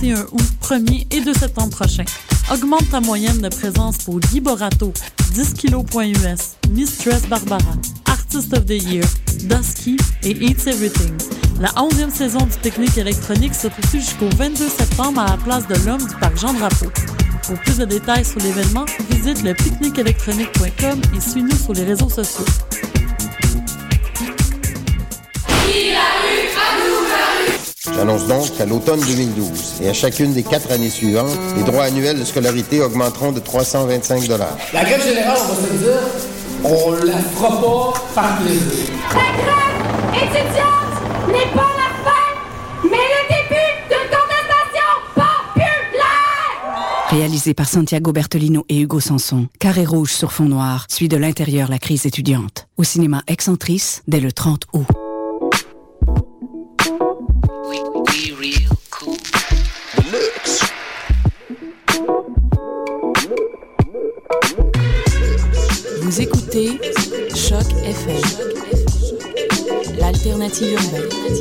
31 août, 1er et 2 septembre prochains. Augmente ta moyenne de présence pour Guy Borato, 10 kilos.us, Mistress Barbara, Artist of the Year, Dusky et Eats Everything. La 11e saison du Technique électronique se poursuit jusqu'au 22 septembre à la place de l'Homme du parc Jean-Drapeau. Pour plus de détails sur l'événement, visite le pique-nique-électronique.com et suis-nous sur les réseaux sociaux. J'annonce donc qu'à l'automne 2012 et à chacune des 4 années suivantes, les droits annuels de scolarité augmenteront de 325 $. La grève générale, on va se dire, on la fera pas par plaisir. La grève étudiante n'est pas la fin, mais le début d'une contestation populaire! Réalisé par Santiago Bertolino et Hugo Sanson, Carré rouge sur fond noir suit de l'intérieur la crise étudiante. Au cinéma Excentrice, dès le 30 août. Vous écoutez Choc FM, l'alternative urbaine.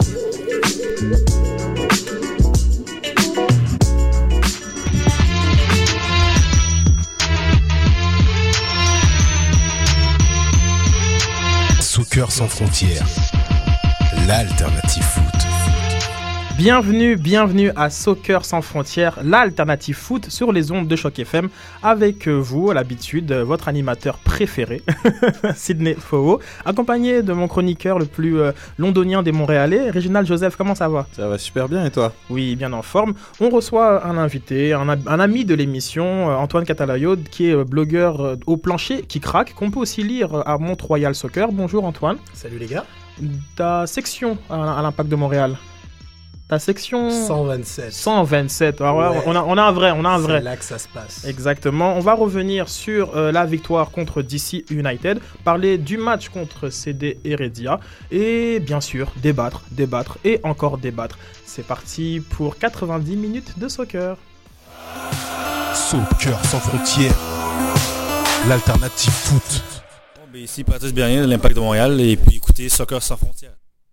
Soccer Sans Frontières, l'alternative foot. Bienvenue à Soccer Sans Frontières, l'alternative foot sur les ondes de Choc FM. Avec vous, à l'habitude, votre animateur préféré, Sidney Fowo, accompagné de mon chroniqueur le plus londonien des Montréalais, Réginald Joseph. Comment ça va? Ça va super bien, et toi? Oui, bien en forme. On reçoit un invité, un ami de l'émission, Antoine Catalayod, qui est blogueur au plancher, qui craque, qu'on peut aussi lire à Mont-Royal Soccer. Bonjour Antoine. Salut les gars. Ta section à l'Impact de Montréal. Ta section 127. 127. Alors ouais, on a un vrai. C'est là que ça se passe. Exactement. On va revenir sur la victoire contre DC United, parler du match contre C.D. Heredia et bien sûr débattre et encore débattre. C'est parti pour 90 minutes de soccer. Soccer Sans Frontières, l'alternative foot. Bon, ben ici Patrice Bernier de l'Impact de Montréal et puis écoutez Soccer Sans Frontières.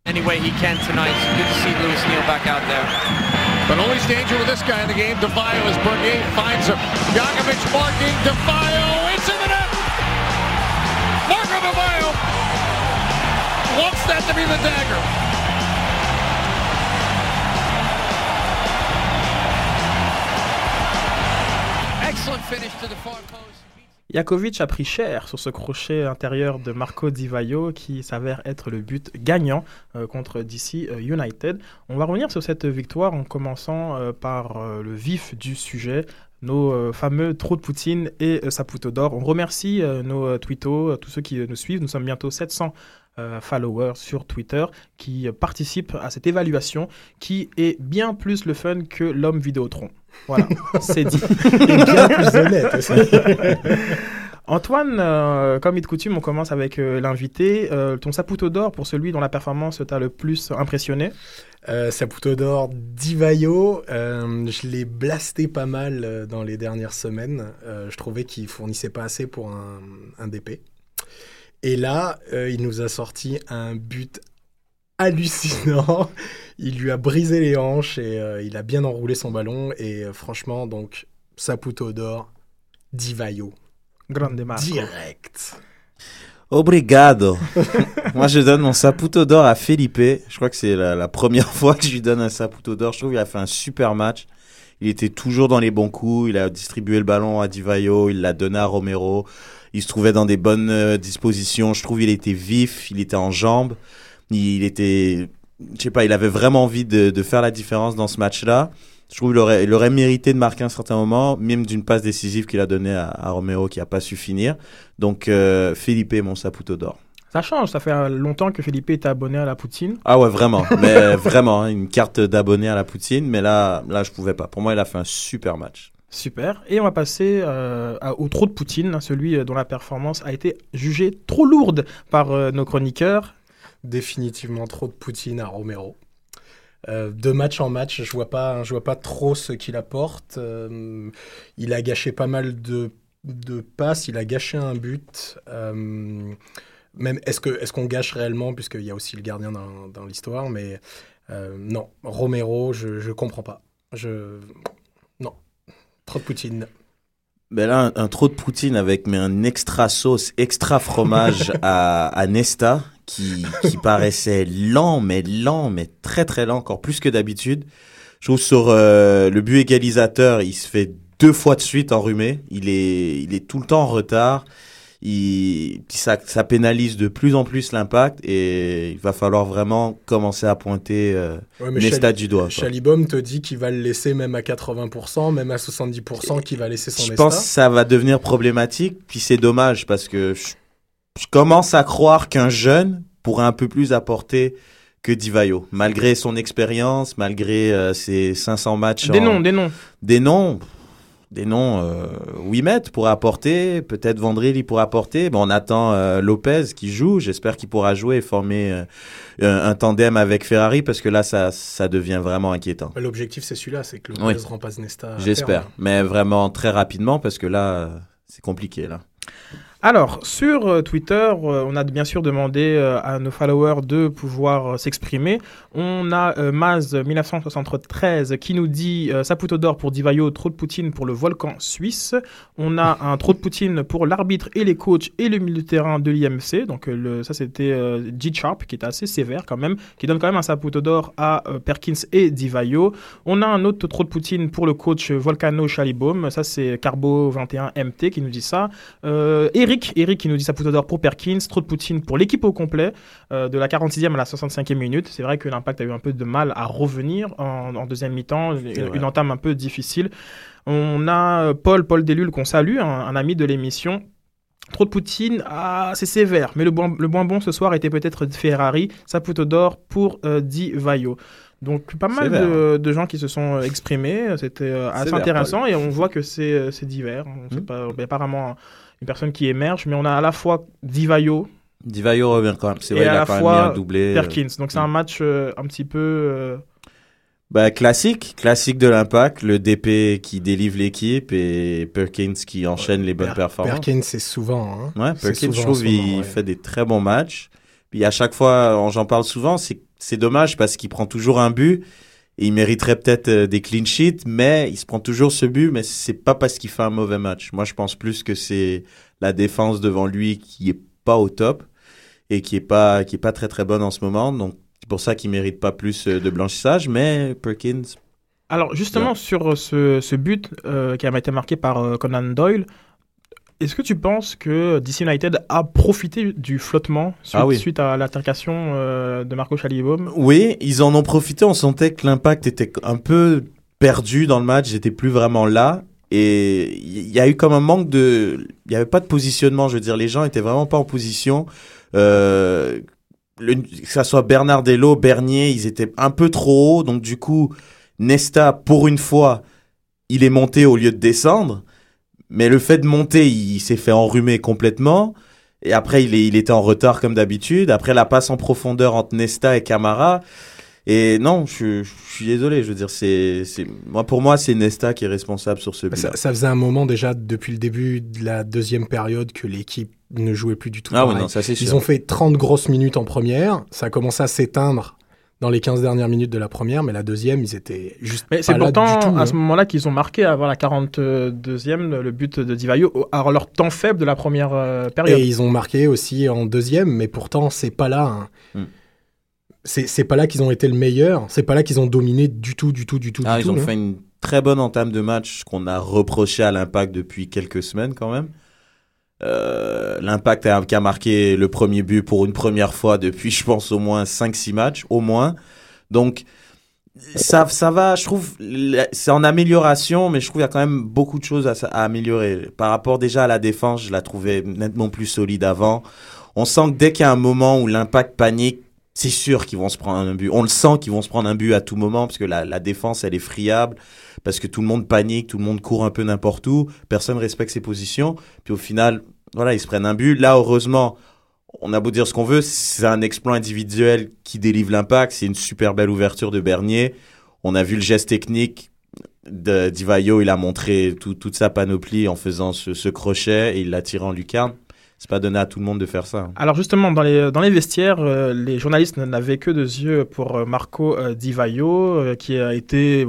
Any way he can tonight. It's good to see Lewis Neal back out there. But always danger with this guy in the game. De Vaio is Bernier finds him. Jakovic marking De Vaio. It's in the net. Marco De Vaio wants that to be the dagger. Excellent finish to the far post. Jakovic a pris cher sur ce crochet intérieur de Marco Di Vaio qui s'avère être le but gagnant contre DC United. On va revenir sur cette victoire en commençant par le vif du sujet, nos fameux trous de poutine et Saputo d'or. On remercie nos twittos, tous ceux qui nous suivent. Nous sommes bientôt 700 followers sur Twitter qui participent à cette évaluation qui est bien plus le fun que l'homme Vidéotron. Voilà, c'est dit. Et bien plus honnête aussi. Antoine, comme il de coutume, on commence avec l'invité. Ton Saputo d'or pour celui dont la performance t'a le plus impressionné? Saputo d'or, Di Vaio, je l'ai blasté pas mal dans les dernières semaines. Je trouvais qu'il fournissait pas assez pour un DP. Et là, il nous a sorti un but hallucinant. Il lui a brisé les hanches et il a bien enroulé son ballon. Et franchement, donc, Saputo d'or, Di Vaio. Grande Marco. Direct. Obrigado. Moi, je donne mon Saputo d'or à Felipe. Je crois que c'est la première fois que je lui donne un Saputo d'or. Je trouve qu'il a fait un super match. Il était toujours dans les bons coups. Il a distribué le ballon à Di Vaio. Il l'a donné à Romero. Il se trouvait dans des bonnes dispositions. Je trouve qu'il était vif. Il était en jambes. Il était... Je sais pas, il avait vraiment envie de faire la différence dans ce match-là. Je trouve qu'il aurait mérité de marquer un certain moment, même d'une passe décisive qu'il a donnée à Romero qui n'a pas su finir. Donc, Felipe, mon Saputo d'or. Ça change, ça fait longtemps que Felipe est abonné à la poutine. Ah ouais, vraiment, mais vraiment, une carte d'abonné à la poutine. Mais là, je ne pouvais pas. Pour moi, il a fait un super match. Super. Et on va passer au trou de poutine, celui dont la performance a été jugée trop lourde par nos chroniqueurs. Définitivement trop de poutine à Romero. De match en match, je vois pas trop ce qu'il apporte. Il a gâché pas mal de passes, il a gâché un but. Même est-ce qu'on gâche réellement, puisqu'il y a aussi le gardien dans l'histoire, mais non, Romero, je comprends pas. Non. Trop de poutine. Ben là, un trop de poutine avec mais un extra sauce, extra fromage à Nesta qui paraissait lent, mais très très lent, encore plus que d'habitude. Je trouve sur le but égalisateur, il se fait 2 fois de suite enrhumé. Il est tout le temps en retard. Ça pénalise de plus en plus l'Impact et il va falloir vraiment commencer à pointer Nesta du doigt. Schällibaum te dit qu'il va le laisser même à 80%, même à 70%, qu'il va laisser son Nesta. Je pense que ça va devenir problématique, puis c'est dommage parce que je commence à croire qu'un jeune pourrait un peu plus apporter que Di Vaio, malgré son expérience, malgré ses 500 matchs. Des noms, Wimette pourra apporter, peut-être Vandrelli pourra apporter. Bon, on attend Lopez qui joue, j'espère qu'il pourra jouer et former un tandem avec Ferrari parce que là, ça devient vraiment inquiétant. L'objectif, c'est celui-là, c'est que Lopez remplace Nesta. J'espère, mais vraiment très rapidement parce que là, c'est compliqué là. Alors, sur Twitter, on a bien sûr demandé à nos followers de pouvoir s'exprimer. On a Maz1973 qui nous dit « Saputo d'or pour Di Vaio, trop de poutine pour le volcan suisse ». On a un trop de poutine pour l'arbitre et les coachs et le milieu de terrain de l'IMC. Donc ça, c'était G-Sharp qui était assez sévère quand même, qui donne quand même un Saputo d'or à Perkins et Di Vaio. On a un autre trop de poutine pour le coach Volcano Schällibaum. Ça, c'est Carbo21MT qui nous dit ça. Eric qui nous dit Saputo d'or pour Perkins, trop de poutine pour l'équipe au complet, de la 46e à la 65e minute. C'est vrai que l'Impact a eu un peu de mal à revenir en deuxième mi-temps, une entame un peu difficile. On a Paul Delul qu'on salue, un ami de l'émission. Trop de poutine, c'est sévère, mais le bon ce soir était peut-être Ferrari, Saputo d'or pour Di Vaio. Donc pas mal de gens qui se sont exprimés, c'était assez intéressant et on voit que c'est divers. C'est apparemment une personne qui émerge, mais on a à la fois Di Vaio revient quand même, c'est vrai, il a quand même bien doublé. Perkins, donc c'est un match un petit peu... classique de l'Impact, le DP qui délivre l'équipe et Perkins qui enchaîne les bonnes performances. Perkins, c'est souvent... Hein. Ouais, Perkins, souvent, je trouve, il fait des très bons matchs. Puis à chaque fois, j'en parle souvent, c'est dommage parce qu'il prend toujours un but et il mériterait peut-être des clean sheets, mais il se prend toujours ce but, mais c'est pas parce qu'il fait un mauvais match. Moi, je pense plus que c'est la défense devant lui qui est pas au top et qui est pas très très bonne en ce moment. Donc c'est pour ça qu'il mérite pas plus de blanchissage, mais Perkins. Alors justement sur ce but qui a été marqué par Conan Doyle. Est-ce que tu penses que DC United a profité du flottement suite à l'altercation de Marco Schällibaum? Oui, ils en ont profité. On sentait que l'Impact était un peu perdu dans le match. Ils n'étaient plus vraiment là. Et il y a eu comme un manque de... Il n'y avait pas de positionnement, je veux dire. Les gens n'étaient vraiment pas en position. Que ce soit Bernardello, Bernier, ils étaient un peu trop hauts. Donc du coup, Nesta, pour une fois, il est monté au lieu de descendre. Mais le fait de monter, il s'est fait enrhumer complètement. Et après, il était en retard comme d'habitude. Après, la passe en profondeur entre Nesta et Camara. Et non, je suis désolé. Je veux dire, pour moi, c'est Nesta qui est responsable sur ce but. Ça faisait un moment déjà, depuis le début de la deuxième période, que l'équipe ne jouait plus du tout. Ah oui, non, ça c'est sûr. Ils ont fait 30 grosses minutes en première. Ça a commencé à s'éteindre dans les 15 dernières minutes de la première, mais la deuxième, ils étaient juste mais pas là du tout. Mais c'est pourtant à ce moment-là qu'ils ont marqué, avant la 42e, le but de Di Vaio, à leur temps faible de la première période. Et ils ont marqué aussi en deuxième, mais pourtant, c'est pas là. Hein. C'est pas là qu'ils ont été le meilleur, c'est pas là qu'ils ont dominé du tout. Ils ont fait une très bonne entame de match, ce qu'on a reproché à l'Impact depuis quelques semaines quand même. L'Impact a marqué le premier but pour une première fois depuis, je pense, au moins 5-6 matchs, au moins. Donc, ça va, je trouve, c'est en amélioration, mais je trouve qu'il y a quand même beaucoup de choses à améliorer. Par rapport déjà à la défense, je la trouvais nettement plus solide avant. On sent que dès qu'il y a un moment où l'Impact panique, c'est sûr qu'ils vont se prendre un but. On le sent qu'ils vont se prendre un but à tout moment parce que la défense, elle est friable, parce que tout le monde panique, tout le monde court un peu n'importe où, personne respecte ses positions. Puis au final, voilà, ils se prennent un but. Là, heureusement, on a beau dire ce qu'on veut, c'est un exploit individuel qui délivre l'Impact. C'est une super belle ouverture de Bernier. On a vu le geste technique de Di Vaio. Il a montré toute sa panoplie en faisant ce crochet et il l'a tiré en lucarne. c'est pas donné à tout le monde de faire ça. Alors justement, dans les vestiaires, les journalistes n'avaient que deux yeux pour Marco Di Vaio, qui a été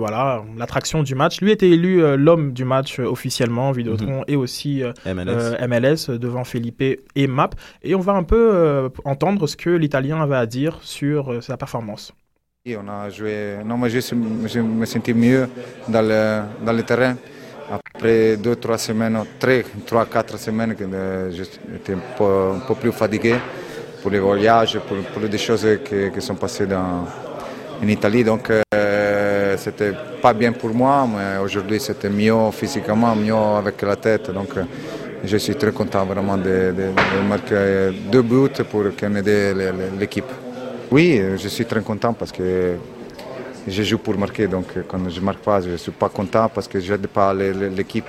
l'attraction du match. Lui était élu l'homme du match officiellement, Vidéotron, et aussi MLS, devant Felipe et Mapp. Et on va un peu entendre ce que l'Italien avait à dire sur sa performance. On a joué, non, mais je me sentais mieux dans le terrain. Après 3-4 semaines, j'étais un peu plus fatigué pour les voyages, pour des choses qui sont passées en Italie. Donc, c'était pas bien pour moi, mais aujourd'hui, c'était mieux physiquement, mieux avec la tête. Donc, je suis très content vraiment de marquer 2 buts pour qu'on aide l'équipe. Oui, je suis très content parce que je joue pour marquer, donc quand je ne marque pas, je ne suis pas content parce que je n'aide pas l'équipe.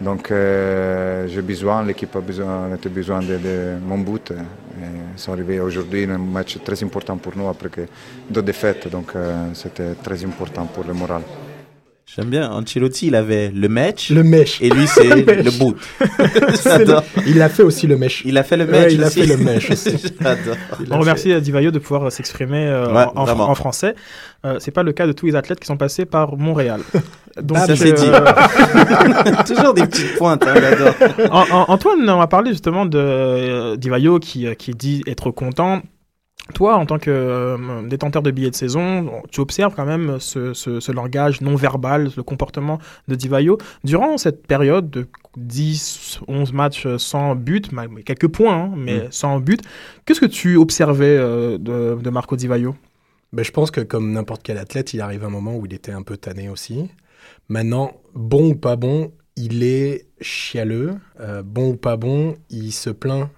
Donc l'équipe a besoin de mon but. C'est arrivé aujourd'hui, un match très important pour nous après 2 défaites, donc c'était très important pour le moral. J'aime bien, Ancelotti, il avait le mèche, et lui c'est le bout. J'adore. Il a fait aussi le mèche. J'adore. On remercie Di Vaio de pouvoir s'exprimer en français. C'est pas le cas de tous les athlètes qui sont passés par Montréal. Donc, ça c'est dit. Toujours des petites pointes, hein, j'adore. Antoine, on a parlé justement de Di Vaio qui dit être content. Toi, en tant que détenteur de billets de saison, tu observes quand même ce langage non-verbal, le comportement de Di Vaio. Durant cette période de 10-11 matchs sans but, quelques points, hein, mais sans but, qu'est-ce que tu observais de Marco Di Vaio ? Je pense que comme n'importe quel athlète, il arrive un moment où il était un peu tanné aussi. Maintenant, bon ou pas bon, il est chialeux, bon ou pas bon, il se plaint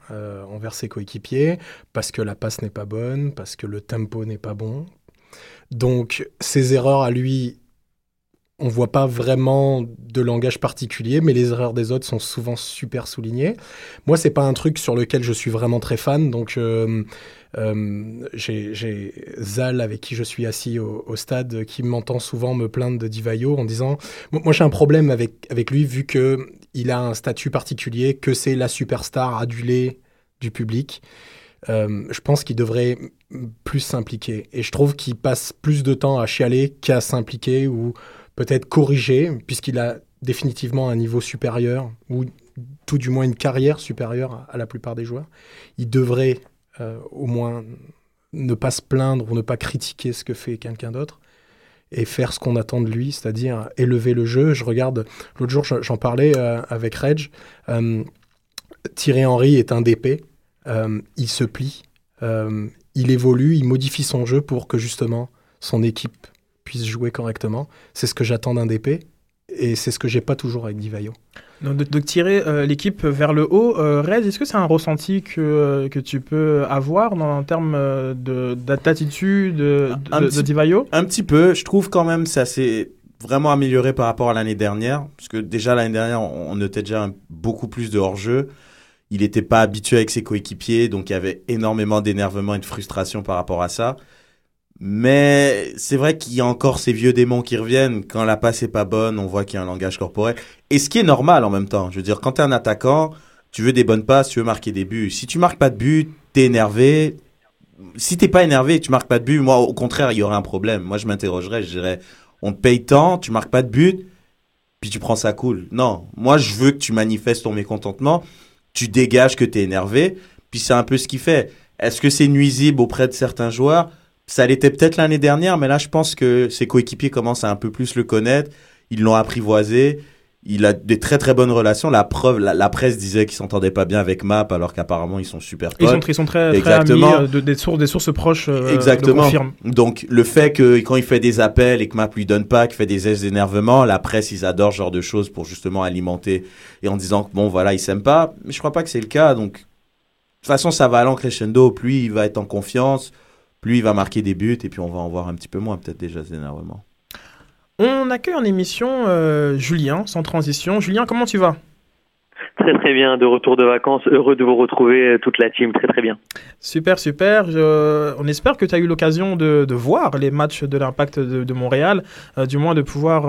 envers ses coéquipiers parce que la passe n'est pas bonne, parce que le tempo n'est pas bon. Donc, ses erreurs à lui, on ne voit pas vraiment de langage particulier, mais les erreurs des autres sont souvent super soulignées. Moi, ce n'est pas un truc sur lequel je suis vraiment très fan, donc j'ai Zal, avec qui je suis assis au stade, qui m'entend souvent me plaindre de Di Vaio en disant « Moi, j'ai un problème avec lui, vu qu'il a un statut particulier, que c'est la superstar adulée du public. » Je pense qu'il devrait plus s'impliquer. Et je trouve qu'il passe plus de temps à chialer qu'à s'impliquer ou peut-être corriger, puisqu'il a définitivement un niveau supérieur ou tout du moins une carrière supérieure à la plupart des joueurs. Il devrait au moins ne pas se plaindre ou ne pas critiquer ce que fait quelqu'un d'autre et faire ce qu'on attend de lui, c'est-à-dire élever le jeu. Je regarde, l'autre jour, j'en parlais avec Reg, Thierry Henry est un DP. Il se plie, il évolue, il modifie son jeu pour que justement son équipe puisse jouer correctement. C'est ce que j'attends d'un DP et c'est ce que j'ai pas toujours avec Di Vaio. De tirer l'équipe vers le haut, Rez, est-ce que c'est un ressenti que tu peux avoir en termes d'attitude de Di Vaio ? Un petit peu, je trouve quand même ça c'est vraiment amélioré par rapport à l'année dernière, parce que déjà l'année dernière on notait déjà beaucoup plus de hors-jeu. Il n'était pas habitué avec ses coéquipiers, donc il y avait énormément d'énervement et de frustration par rapport à ça. Mais c'est vrai qu'il y a encore ces vieux démons qui reviennent. Quand la passe n'est pas bonne, on voit qu'il y a un langage corporel. Et ce qui est normal en même temps. Je veux dire, quand tu es un attaquant, tu veux des bonnes passes, tu veux marquer des buts. Si tu ne marques pas de but, tu es énervé. Si tu n'es pas énervé et tu ne marques pas de but, moi, au contraire, il y aurait un problème. Moi, je m'interrogerais, je dirais, on te paye tant, tu ne marques pas de but, puis tu prends ça cool. Non, moi, je veux que tu manifestes ton mécontentement. Tu dégages que t'es énervé, puis c'est un peu ce qu'il fait. Est-ce que c'est nuisible auprès de certains joueurs ? Ça l'était peut-être l'année dernière, mais là, je pense que ses coéquipiers commencent à un peu plus le connaître. Ils l'ont apprivoisé. Il a des très, très bonnes relations. La preuve, la presse disait qu'ils ne s'entendaient pas bien avec Mapp, alors qu'apparemment, ils sont super potes. Ils sont très, très amis, des sources proches le confirment. Donc, le fait que quand il fait des appels et que Mapp lui donne pas, qu'il fait des gestes d'énervement, la presse, ils adorent ce genre de choses pour justement alimenter et en disant que ils ne s'aiment pas. Mais je ne crois pas que c'est le cas. Donc, de toute façon, ça va aller en crescendo. Plus il va être en confiance, plus il va marquer des buts et puis on va en voir un petit peu moins, peut-être déjà d'énervement. On accueille en émission Julien, sans transition. Julien, comment tu vas ? Très très bien, de retour de vacances, heureux de vous retrouver toute la team, très très bien. Super, on espère que tu as eu l'occasion de voir les matchs de l'Impact de Montréal, du moins de pouvoir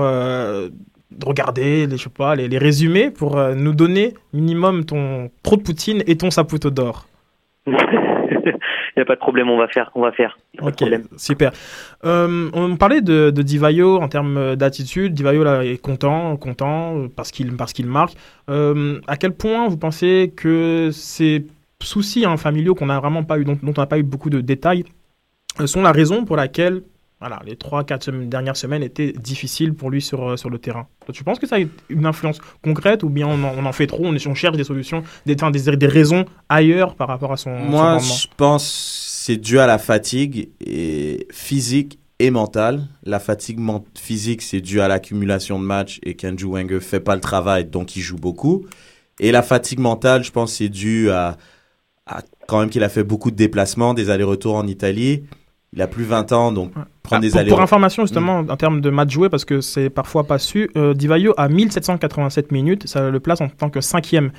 de regarder les, je sais pas, les résumés pour nous donner minimum ton trop de poutine et ton saputo d'or. Il n'y a pas de problème, on va faire. Ok, super. On parlait de Di Vaio en termes d'attitude. Di Vaio là, est content parce qu'il marque. À quel point vous pensez que ces soucis familiaux qu'on n'a vraiment pas eu, dont on n'a pas eu beaucoup de détails, sont la raison pour laquelle les 3-4 dernières semaines étaient difficiles pour lui sur le terrain? Donc, tu penses que ça a une influence concrète ou bien on en fait trop, on cherche des solutions, des raisons ailleurs par rapport à son rendement? Moi, je pense c'est dû à la fatigue et physique et mentale. La fatigue physique, c'est dû à l'accumulation de matchs et Kenju Wenger ne fait pas le travail, donc il joue beaucoup. Et la fatigue mentale, je pense c'est dû à quand même qu'il a fait beaucoup de déplacements, des allers-retours en Italie. Il a plus 20 ans, donc prendre des allers. Pour information, justement, en termes de matchs joués, parce que c'est parfois pas su, Di Vaio a 1787 minutes, ça le place en tant que 5e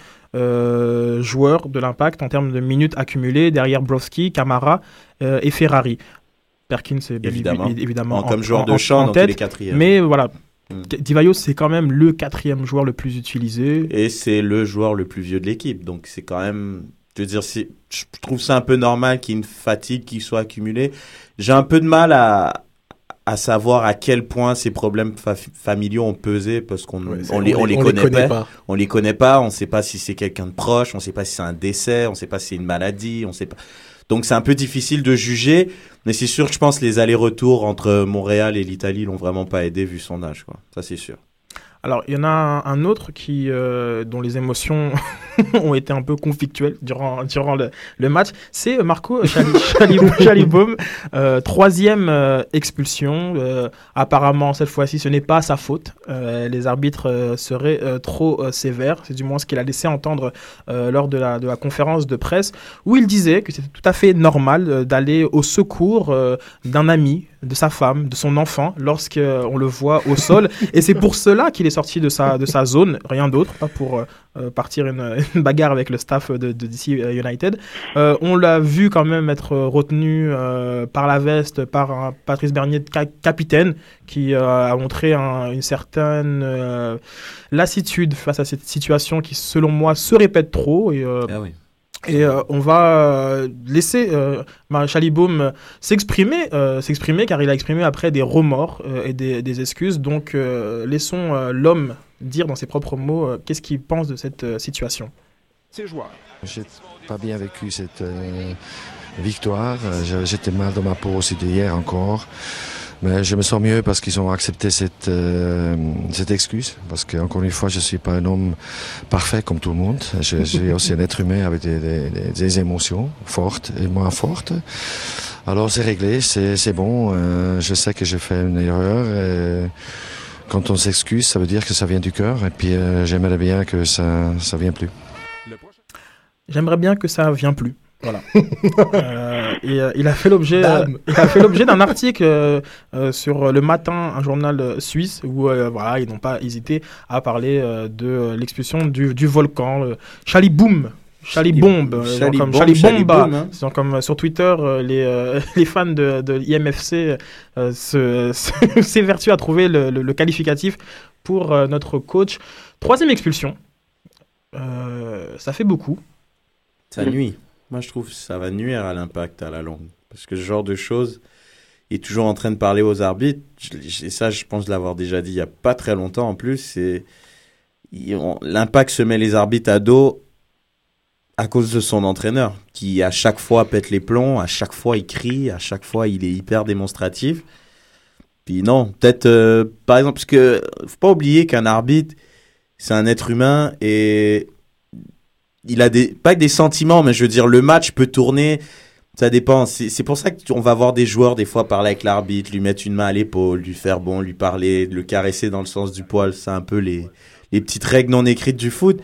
joueur de l'Impact en termes de minutes accumulées, derrière Brovski, Camara et Ferrari. Perkins, évidemment comme joueur de champ, donc il est 4e. Mais voilà, Di Vaio, c'est quand même le 4e joueur le plus utilisé. Et c'est le joueur le plus vieux de l'équipe, donc c'est quand même... Je veux dire, je trouve ça un peu normal qu'il y ait une fatigue qui soit accumulée. J'ai un peu de mal à savoir à quel point ces problèmes familiaux ont pesé parce qu'on on les connaît pas. On les connaît pas, on sait pas si c'est quelqu'un de proche, on sait pas si c'est un décès, on sait pas si c'est une maladie, on sait pas. Donc c'est un peu difficile de juger, mais c'est sûr que je pense que les allers-retours entre Montréal et l'Italie l'ont vraiment pas aidé vu son âge, quoi. Ça c'est sûr. Alors, il y en a un autre qui, dont les émotions ont été un peu conflictuelles durant le match. C'est Marco Schällibaum, 3e expulsion. Apparemment, cette fois-ci, ce n'est pas sa faute. Les arbitres seraient trop sévères. C'est du moins ce qu'il a laissé entendre lors de la conférence de presse, où il disait que c'était tout à fait normal d'aller au secours d'un ami, de sa femme, de son enfant, lorsqu'on le voit au sol. Et c'est pour cela qu'il est sorti de sa zone, rien d'autre, pas pour partir une bagarre avec le staff de DC United. On l'a vu quand même être retenu par la veste, par un Patrice Bernier, capitaine, qui a montré une certaine lassitude face à cette situation qui, selon moi, se répète trop. Et on va laisser Schällibaum s'exprimer, car il a exprimé après des remords et des excuses. Donc, laissons l'homme dire dans ses propres mots qu'est-ce qu'il pense de cette situation. C'est joie. J'ai pas bien vécu cette victoire. J'étais mal dans ma peau aussi d'hier encore. Mais je me sens mieux parce qu'ils ont accepté cette excuse. Parce qu'encore une fois, je suis pas un homme parfait comme tout le monde. Je suis aussi un être humain avec des émotions fortes et moins fortes. Alors c'est réglé, c'est bon. Je sais que j'ai fait une erreur. Et quand on s'excuse, ça veut dire que ça vient du cœur. Et puis j'aimerais bien que ça vienne plus. J'aimerais bien que ça vienne plus. Voilà. Il a fait l'objet d'un article sur Le Matin, un journal suisse, où ils n'ont pas hésité à parler de l'expulsion du volcan Schällibaum. Schällibaum, comme sur Twitter, les fans de l'IMFC s'évertuent à trouver le qualificatif pour notre coach. 3e expulsion, ça fait beaucoup. Ça nuit. Moi, je trouve que ça va nuire à l'Impact à la longue. Parce que ce genre de choses, il est toujours en train de parler aux arbitres. Et ça, je pense l'avoir déjà dit il n'y a pas très longtemps en plus. Et l'Impact se met les arbitres à dos à cause de son entraîneur, qui à chaque fois pète les plombs, à chaque fois il crie, à chaque fois il est hyper démonstratif. Puis non, peut-être, par exemple, parce qu'il ne faut pas oublier qu'un arbitre, c'est un être humain et... Il a pas que des sentiments, mais je veux dire, le match peut tourner, ça dépend. C'est pour ça qu'on va voir des joueurs des fois parler avec l'arbitre, lui mettre une main à l'épaule, lui faire bon, lui parler, le caresser dans le sens du poil. C'est un peu les petites règles non écrites du foot.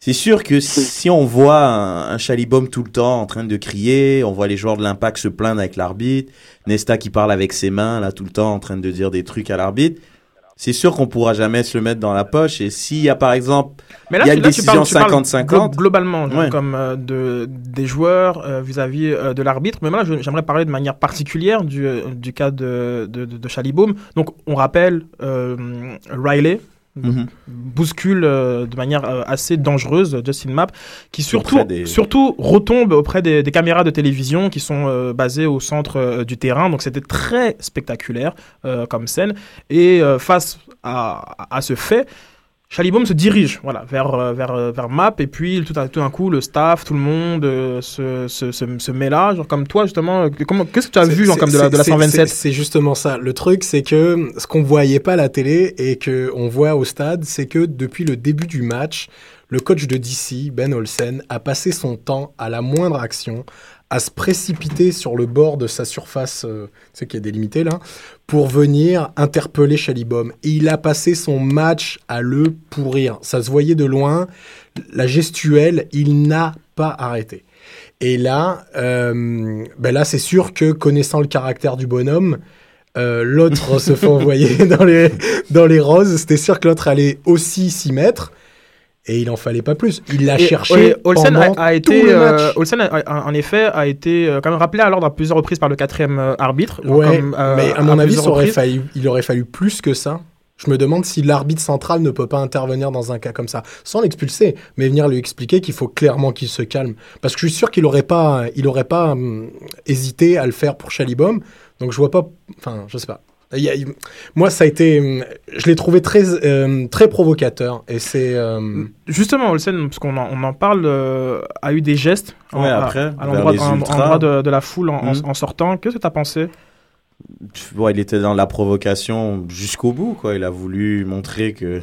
C'est sûr que si on voit un Schällibaum tout le temps en train de crier, on voit les joueurs de l'Impact se plaindre avec l'arbitre, Nesta qui parle avec ses mains, là tout le temps en train de dire des trucs à l'arbitre. C'est sûr qu'on pourra jamais se le mettre dans la poche. Et s'il y a, par exemple, mais là, il y a une décision 50-50... Globalement, ouais. Comme des joueurs vis-à-vis de l'arbitre. Mais là, j'aimerais parler de manière particulière du cas de Schällibaum. Donc, on rappelle Riley, bouscule de manière assez dangereuse Justin Mapp, qui surtout retombe auprès des caméras de télévision qui sont basées au centre du terrain. Donc c'était très spectaculaire comme scène. Et face à ce fait, Schällibaum se dirige vers Mapp, et puis tout d'un coup, le staff, tout le monde se met là. Genre, comme toi, justement, qu'est-ce que tu as vu genre, comme de la 127 ? C'est justement ça. Le truc, c'est que ce qu'on ne voyait pas à la télé et qu'on voit au stade, c'est que depuis le début du match, le coach de DC, Ben Olsen, a passé son temps à la moindre action, à se précipiter sur le bord de sa surface, ce qui est délimité là, pour venir interpeller Schällibaum. Et il a passé son match à le pourrir. Ça se voyait de loin, la gestuelle, il n'a pas arrêté. Et là, là c'est sûr que, connaissant le caractère du bonhomme, l'autre se fait envoyer dans les roses. C'était sûr que l'autre allait aussi s'y mettre. Et il en fallait pas plus. Il l'a cherché pendant tout le match. Olsen, en effet, a été quand même rappelé à l'ordre à plusieurs reprises par le quatrième arbitre. Ouais, mais à mon avis, il aurait fallu plus que ça. Je me demande si l'arbitre central ne peut pas intervenir dans un cas comme ça, sans l'expulser, mais venir lui expliquer qu'il faut clairement qu'il se calme. Parce que je suis sûr qu'il n'aurait pas hésité à le faire pour Schällibaum. Donc je vois pas... Enfin, je sais pas. Moi, ça a été... Je l'ai trouvé très provocateur. Et c'est... Justement, Olsen, parce qu'on en parle, a eu des gestes à l'endroit de la foule en sortant. Qu'est-ce que tu as pensé ? Bon, il était dans la provocation jusqu'au bout, quoi. Il a voulu montrer que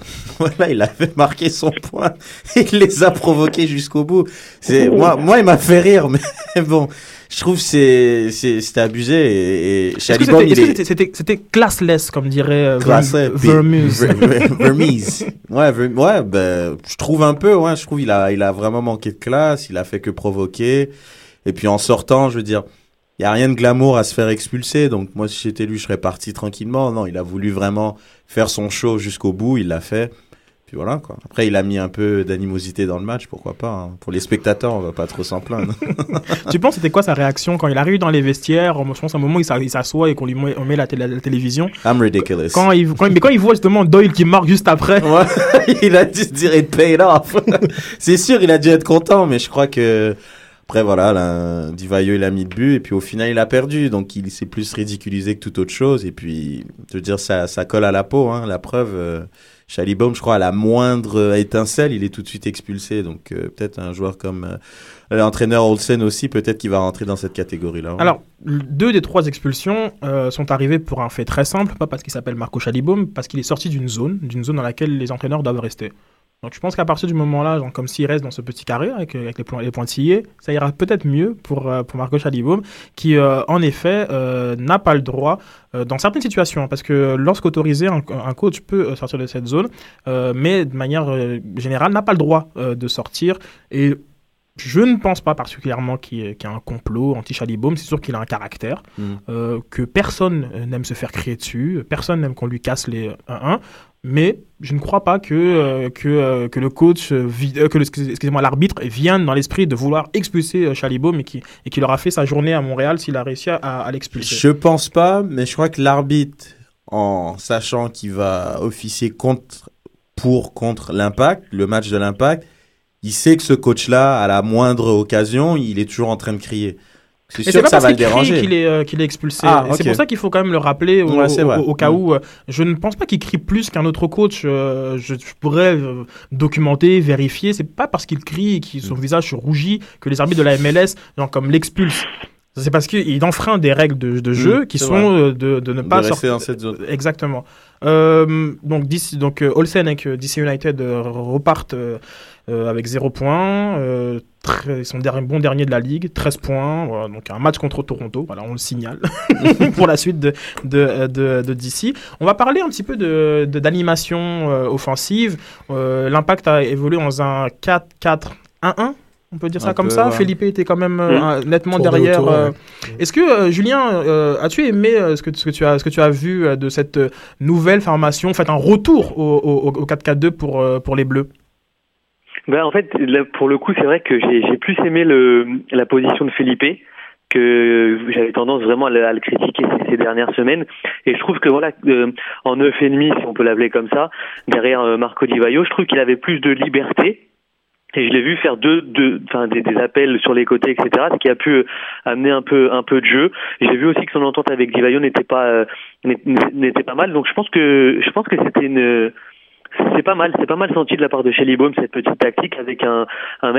il avait marqué son point. Il les a provoqués jusqu'au bout. Moi, il m'a fait rire, mais bon, je trouve que c'était abusé. Et Schällibaum, c'était classless, comme dirait Vermees. Je trouve un peu. Ouais, je trouve il a vraiment manqué de classe. Il a fait que provoquer. Et puis en sortant, je veux dire. Il n'y a rien de glamour à se faire expulser, donc moi, si j'étais lui, je serais parti tranquillement. Non, il a voulu vraiment faire son show jusqu'au bout, il l'a fait, puis voilà, quoi. Après, il a mis un peu d'animosité dans le match, pourquoi pas, hein. Pour les spectateurs, on ne va pas trop s'en plaindre. Tu penses, c'était quoi sa réaction quand il arrive dans les vestiaires? Je pense à un moment, il s'assoit et qu'on lui met la télévision. I'm ridiculous. Quand il voit justement Doyle qui marque juste après... Ouais, il a dû se dire « it paid off ». C'est sûr, il a dû être content, mais je crois que... Après, Di Vaio, il a mis le but, et puis au final, il a perdu. Donc, il s'est plus ridiculisé que toute autre chose. Et puis, je veux dire, ça colle à la peau, hein. La preuve, Schällibaum, je crois, à la moindre étincelle, il est tout de suite expulsé. Donc, peut-être un joueur comme l'entraîneur Olsen aussi, peut-être qu'il va rentrer dans cette catégorie-là. Ouais. Alors, 2 des 3 expulsions sont arrivées pour un fait très simple, pas parce qu'il s'appelle Marco Schällibaum, parce qu'il est sorti d'une zone dans laquelle les entraîneurs doivent rester. Donc je pense qu'à partir du moment-là, genre, comme s'il reste dans ce petit carré avec les pointillés, ça ira peut-être mieux pour Marco Schällibaum, qui en effet n'a pas le droit dans certaines situations, parce que lorsqu'autorisé, un coach peut sortir de cette zone, mais de manière générale n'a pas le droit de sortir. Et je ne pense pas particulièrement qu'il y a un complot anti-Schällibaum. C'est sûr qu'il a un caractère, que personne n'aime se faire crier dessus, personne n'aime qu'on lui casse les 1-1. Mais je ne crois pas que le coach, l'arbitre vienne dans l'esprit de vouloir expulser Schällibaum et qu'il aura fait sa journée à Montréal s'il a réussi à l'expulser. Je pense pas, mais je crois que l'arbitre, en sachant qu'il va officier contre l'Impact, le match de l'Impact, il sait que ce coach-là, à la moindre occasion, il est toujours en train de crier. C'est sûr que ça va le déranger. Qu'il est expulsé. Ah, okay. C'est pour ça qu'il faut quand même le rappeler au cas où. Je ne pense pas qu'il crie plus qu'un autre coach. Je pourrais documenter, vérifier. C'est pas parce qu'il crie et que son visage se rougit que les arbitres de la MLS, genre, comme l'expulsent. C'est parce qu'il enfreint des règles de jeu qui sont de ne pas sortir dans cette zone. Exactement. Donc Olsen et DC United repartent avec 0 points. Ils sont bon dernier de la Ligue, 13 points. Voilà, donc un match contre Toronto, on le signale pour la suite de DC. On va parler un petit peu d'animation offensive. L'Impact a évolué dans un 4-4-1-1. On peut dire ça comme ça. Ouais. Felipe était quand même nettement derrière. Est-ce que, Julien, as-tu aimé ce que tu as vu de cette nouvelle formation, en fait, un retour au 4-4-2 pour les Bleus? En fait, là, pour le coup, c'est vrai que j'ai plus aimé la position de Felipe que j'avais tendance vraiment à le critiquer ces dernières semaines. Et je trouve que voilà, en 9,5, si on peut l'appeler comme ça, derrière Marco Di Vaio, je trouve qu'il avait plus de liberté. Et je l'ai vu faire des appels sur les côtés, etc., ce qui a pu amener un peu de jeu. J'ai vu aussi que son entente avec Di Vaio n'était pas mal. Donc je pense que c'était c'est pas mal senti de la part de Schällibaum, cette petite tactique avec un 10,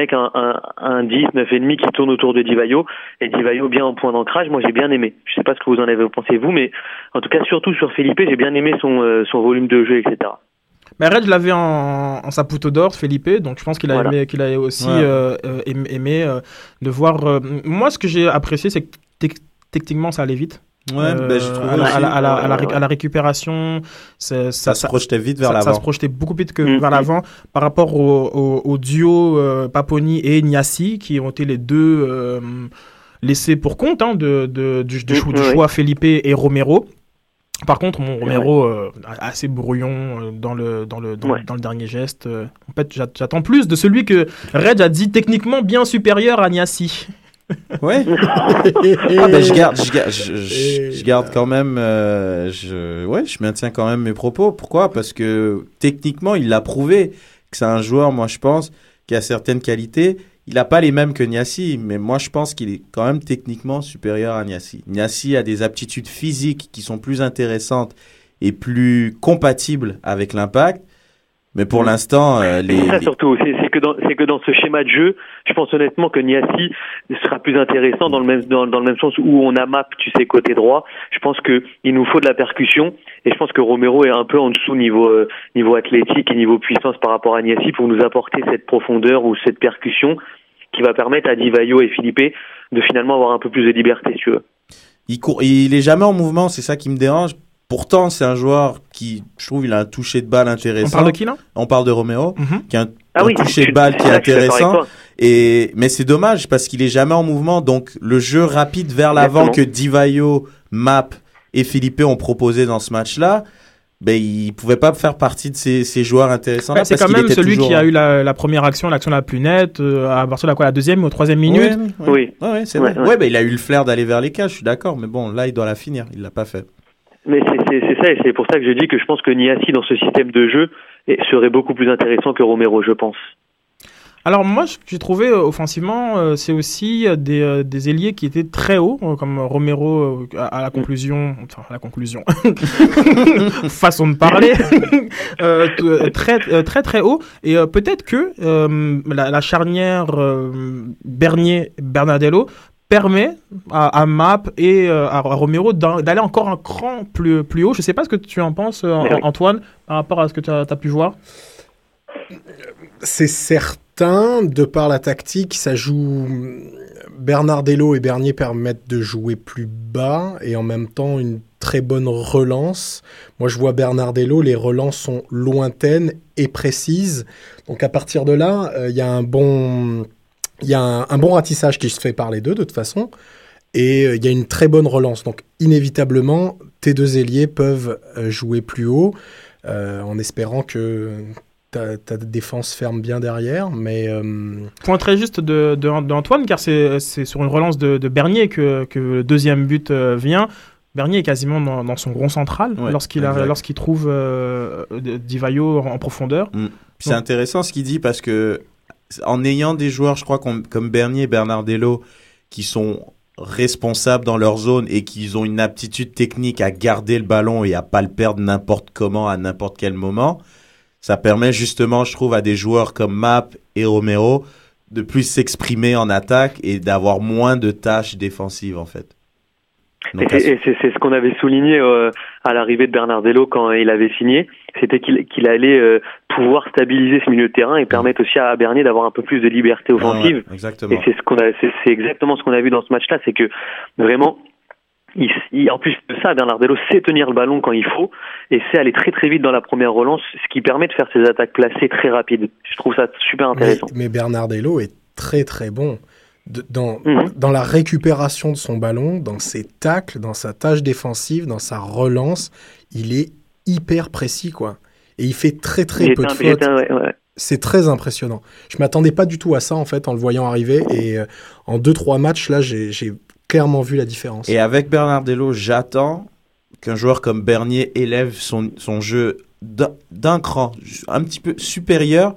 9,5 qui tourne autour de Di Vaio, et Di Vaio bien en point d'ancrage. Moi j'ai bien aimé, je sais pas ce que vous en avez pensé vous, mais en tout cas surtout sur Felipe, j'ai bien aimé son volume de jeu, etc. Mais Red l'avait en saputo d'or, Felipe, donc je pense qu'il a aimé, qu'il a aussi aimé de voir. Moi, ce que j'ai apprécié, c'est que techniquement, ça allait vite. Ouais, je trouve à la récupération, ça se projetait vite vers l'avant. Ça se projetait beaucoup plus vite que vers l'avant par rapport au duo Paponi et Nyassi, qui ont été les deux laissés pour compte du choix Felipe et Romero. Par contre, mon Romero assez brouillon dans le dernier geste. En fait, j'attends plus de celui que Red a dit techniquement bien supérieur à Nyassi. Ouais. Je garde quand même. Je maintiens quand même mes propos. Pourquoi ? Parce que techniquement, il l'a prouvé que c'est un joueur. Moi, je pense qui a certaines qualités. Il n'a pas les mêmes que Nyassi, mais moi, je pense qu'il est quand même techniquement supérieur à Nyassi. Nyassi a des aptitudes physiques qui sont plus intéressantes et plus compatibles avec l'impact. Mais pour l'instant, ça surtout, c'est que dans ce schéma de jeu, je pense honnêtement que Nyassi sera plus intéressant dans le même sens où on a Mapp, tu sais, côté droit. Je pense que il nous faut de la percussion et je pense que Romero est un peu en dessous niveau athlétique et niveau puissance par rapport à Nyassi pour nous apporter cette profondeur ou cette percussion qui va permettre à Di Vaio et Felipe de finalement avoir un peu plus de liberté, si tu veux. Il est jamais en mouvement, c'est ça qui me dérange. Pourtant, c'est un joueur qui, je trouve, il a un toucher de balle intéressant. On parle de qui, là ? On parle de Romero, qui a un toucher de balle qui est intéressant. Mais c'est dommage parce qu'il est jamais en mouvement. Donc, le jeu rapide vers l'avant que Di Vaio, Mapp et Felipe ont proposé dans ce match-là, il pouvait pas faire partie de ces joueurs intéressants. Ouais, c'est parce quand même celui toujours... qui a eu la première action, l'action la plus nette, à partir de la deuxième ou troisième minute. Oui, c'est vrai. Il a eu le flair d'aller vers les cages, je suis d'accord. Mais bon, là, il doit la finir. Il l'a pas fait. Mais c'est ça, et c'est pour ça que je dis que je pense que Nyassi, dans ce système de jeu, serait beaucoup plus intéressant que Romero, je pense. Alors moi, ce que j'ai trouvé offensivement, c'est aussi des ailiers qui étaient très hauts, comme Romero à la conclusion, façon de parler, très haut. Et peut-être que la charnière Bernier-Bernardello permet à Mapp et à Romero d'aller encore un cran plus haut. Je ne sais pas ce que tu en penses, Antoine, par rapport à ce que tu as pu voir. C'est certain, de par la tactique, ça joue... Bernardello et Bernier permettent de jouer plus bas et en même temps une très bonne relance. Moi, je vois Bernardello, les relances sont lointaines et précises. Donc, à partir de là, il y a un bon... Il y a un bon ratissage qui se fait par les deux, de toute façon, et il y a une très bonne relance. Donc, inévitablement, tes deux ailiers peuvent jouer plus haut, en espérant que ta défense ferme bien derrière. Mais, point très juste d'Antoine, car c'est sur une relance de Bernier que le deuxième but vient. Bernier est quasiment dans son rond central lorsqu'il trouve Di Vaio en profondeur. Mmh. C'est donc intéressant ce qu'il dit, parce que en ayant des joueurs, je crois, comme Bernier et Bernardello, qui sont responsables dans leur zone et qui ont une aptitude technique à garder le ballon et à pas le perdre n'importe comment, à n'importe quel moment, ça permet justement, je trouve, à des joueurs comme Mapp et Romero de plus s'exprimer en attaque et d'avoir moins de tâches défensives, en fait. C'est ce qu'on avait souligné à l'arrivée de Bernardello quand il avait signé, c'était qu'il allait pouvoir stabiliser ce milieu de terrain et permettre aussi à Bernier d'avoir un peu plus de liberté offensive. Ah ouais, exactement. Et c'est exactement ce qu'on a vu dans ce match-là, c'est que vraiment, en plus de ça, Bernardello sait tenir le ballon quand il faut et sait aller très très vite dans la première relance, ce qui permet de faire ses attaques placées très rapides. Je trouve ça super intéressant. Mais Bernardello est très très bon. Dans la récupération de son ballon, dans ses tacles, dans sa tâche défensive, dans sa relance, il est hyper précis, quoi. Et il fait très peu de fautes. C'est très impressionnant. Je m'attendais pas du tout à ça, en fait, en le voyant arriver. Et en 2-3 matchs, là, j'ai clairement vu la différence. Et avec Bernardello, j'attends qu'un joueur comme Bernier élève son jeu d'un cran, un petit peu supérieur,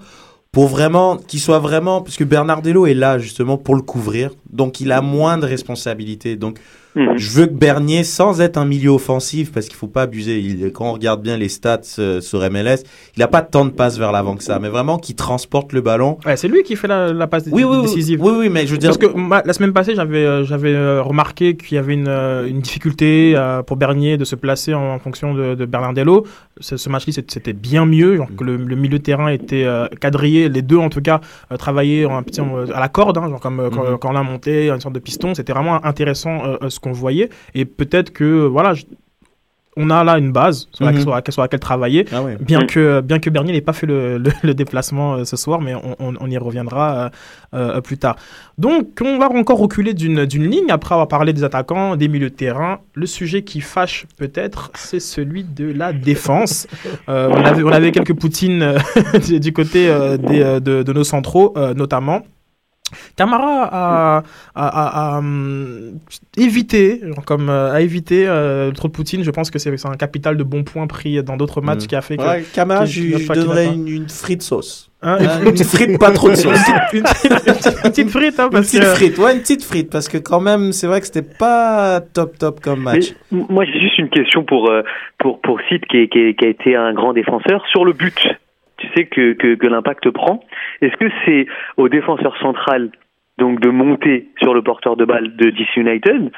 pour vraiment qu'il soit vraiment, parce que Bernardello est là justement pour le couvrir, donc il a moins de responsabilités. Donc je veux que Bernier, sans être un milieu offensif, parce qu'il faut pas abuser, quand on regarde bien les stats sur MLS, il a pas tant de passes vers l'avant que ça, mais vraiment qu'il transporte le ballon. Ouais, c'est lui qui fait la passe décisive. Oui, mais je veux dire, parce que la semaine passée, j'avais remarqué qu'il y avait une difficulté pour Bernier de se placer en fonction de Bernardello. Ce match-là, c'était bien mieux, genre que le milieu de terrain était quadrillé, les deux en tout cas travaillaient à la corde, hein, genre comme quand l'un montait, une sorte de piston. C'était vraiment intéressant ce qu'on voyait, et peut-être que voilà, on a là une base sur laquelle travailler, bien que Bernier n'ait pas fait le déplacement ce soir, mais on y reviendra plus tard. Donc on va encore reculer d'une ligne après avoir parlé des attaquants, des milieux de terrain. Le sujet qui fâche peut-être, c'est celui de la défense. On avait quelques poutines du côté de nos centraux, notamment. Camara a évité trop de poutine. Je pense que c'est un capital de bons points pris dans d'autres matchs qui a fait que... Ouais, Camara, je donnerais une frite sauce. Hein, une petite frite, pas trop de sauce. Une petite frite, hein, parce une petite frite, ouais, une petite frite, parce que quand même, c'est vrai que c'était pas top comme match. Mais, moi, j'ai juste une question pour Sid qui a été un grand défenseur sur le but. Tu sais que l'Impact prend. Est-ce que c'est au défenseur central donc de monter sur le porteur de balle de DC United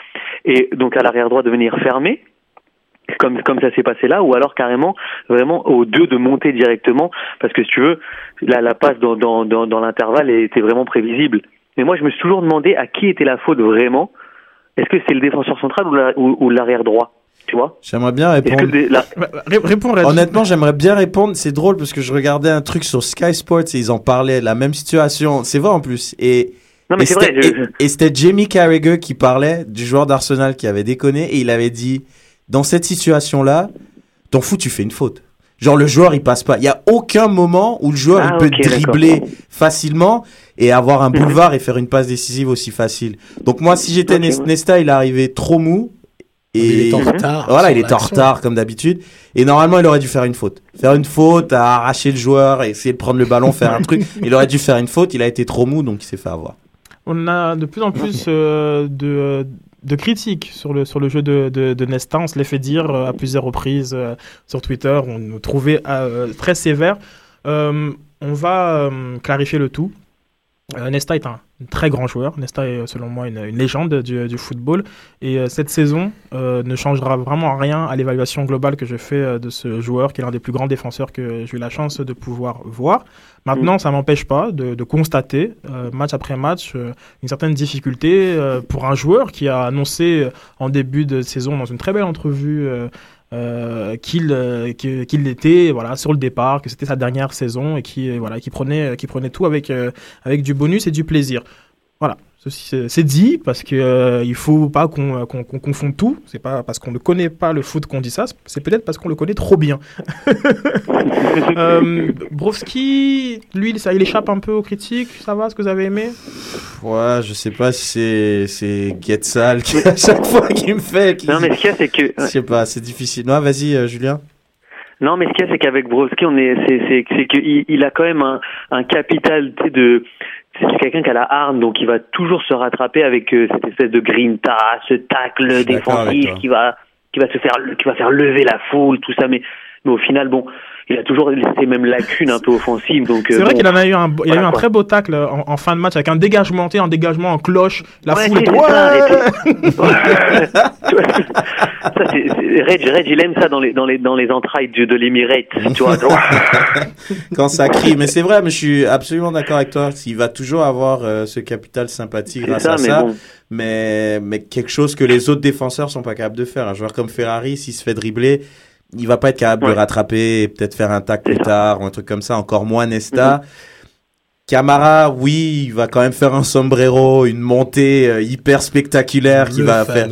et donc à l'arrière droit de venir fermer comme ça s'est passé là, ou alors carrément vraiment aux deux de monter directement, parce que si tu veux là, la passe dans l'intervalle était vraiment prévisible. Mais moi je me suis toujours demandé à qui était la faute vraiment. Est-ce que c'est le défenseur central ou l'arrière droit? Tu vois, j'aimerais bien répondre. Honnêtement, j'aimerais bien répondre. C'est drôle parce que je regardais un truc sur Sky Sports et ils en parlaient. La même situation, c'est vrai en plus. Et c'était Jamie Carragher qui parlait du joueur d'Arsenal qui avait déconné, et il avait dit dans cette situation-là, t'en fous, tu fais une faute. Genre le joueur il passe pas. Il y a aucun moment où le joueur il peut dribbler facilement et avoir un boulevard et faire une passe décisive aussi facile. Donc moi, si j'étais Nesta, il est arrivé trop mou. Et il est en retard. Voilà, il est en retard comme d'habitude. Et normalement, il aurait dû faire une faute. Faire une faute, à arracher le joueur, essayer de prendre le ballon, faire un truc. Il aurait dû faire une faute. Il a été trop mou, donc il s'est fait avoir. On a de plus en plus de critiques sur le jeu de Nesta. On se les fait dire à plusieurs reprises sur Twitter. On nous trouvait très sévères. On va clarifier le tout. Nesta est un très grand joueur. Nesta est selon moi une légende du football, et cette saison ne changera vraiment rien à l'évaluation globale que je fais de ce joueur qui est l'un des plus grands défenseurs que j'ai eu la chance de pouvoir voir. Maintenant, ça ne m'empêche pas de constater match après match une certaine difficulté pour un joueur qui a annoncé en début de saison dans une très belle entrevue qu'il l'était, voilà, sur le départ, que c'était sa dernière saison et qui prenait tout avec du bonus et du plaisir. Voilà, ceci c'est dit, parce que il faut pas qu'on confonde tout. C'est pas parce qu'on ne connaît pas le foot qu'on dit ça, c'est peut-être parce qu'on le connaît trop bien. Brovski, lui, ça, il échappe un peu aux critiques. Ça va, ce que vous avez aimé? Ouais, je sais pas si c'est Guetzal qui à chaque fois qu'il me fait. Non, mais ce qu'il y a, c'est que je sais pas, c'est difficile. Non, vas-y, Julien. Non, mais ce qu'il y a, c'est qu'avec Brovski, c'est qu'il a quand même un capital de. C'est quelqu'un qui a la harne, donc il va toujours se rattraper avec cette espèce de grinta, ce tacle défensif qui va faire lever la foule, tout ça. Mais au final, bon, il a toujours laissé même lacunes un peu offensives. Donc c'est vrai qu'il en a eu un très beau tacle en fin de match avec un dégagement en cloche, la foule. Reg, il aime ça dans les entrailles de l'Emirates, tu vois. Quand ça crie, mais c'est vrai, mais je suis absolument d'accord avec toi. Il va toujours avoir ce capital sympathique grâce à ça. Bon. Mais quelque chose que les autres défenseurs sont pas capables de faire. Un joueur comme Ferrari, s'il se fait dribbler, il va pas être capable de rattraper et peut-être faire un tac plus tard ou un truc comme ça. Encore moins Nesta. Camara, oui, il va quand même faire un sombrero, une montée hyper spectaculaire qui va faire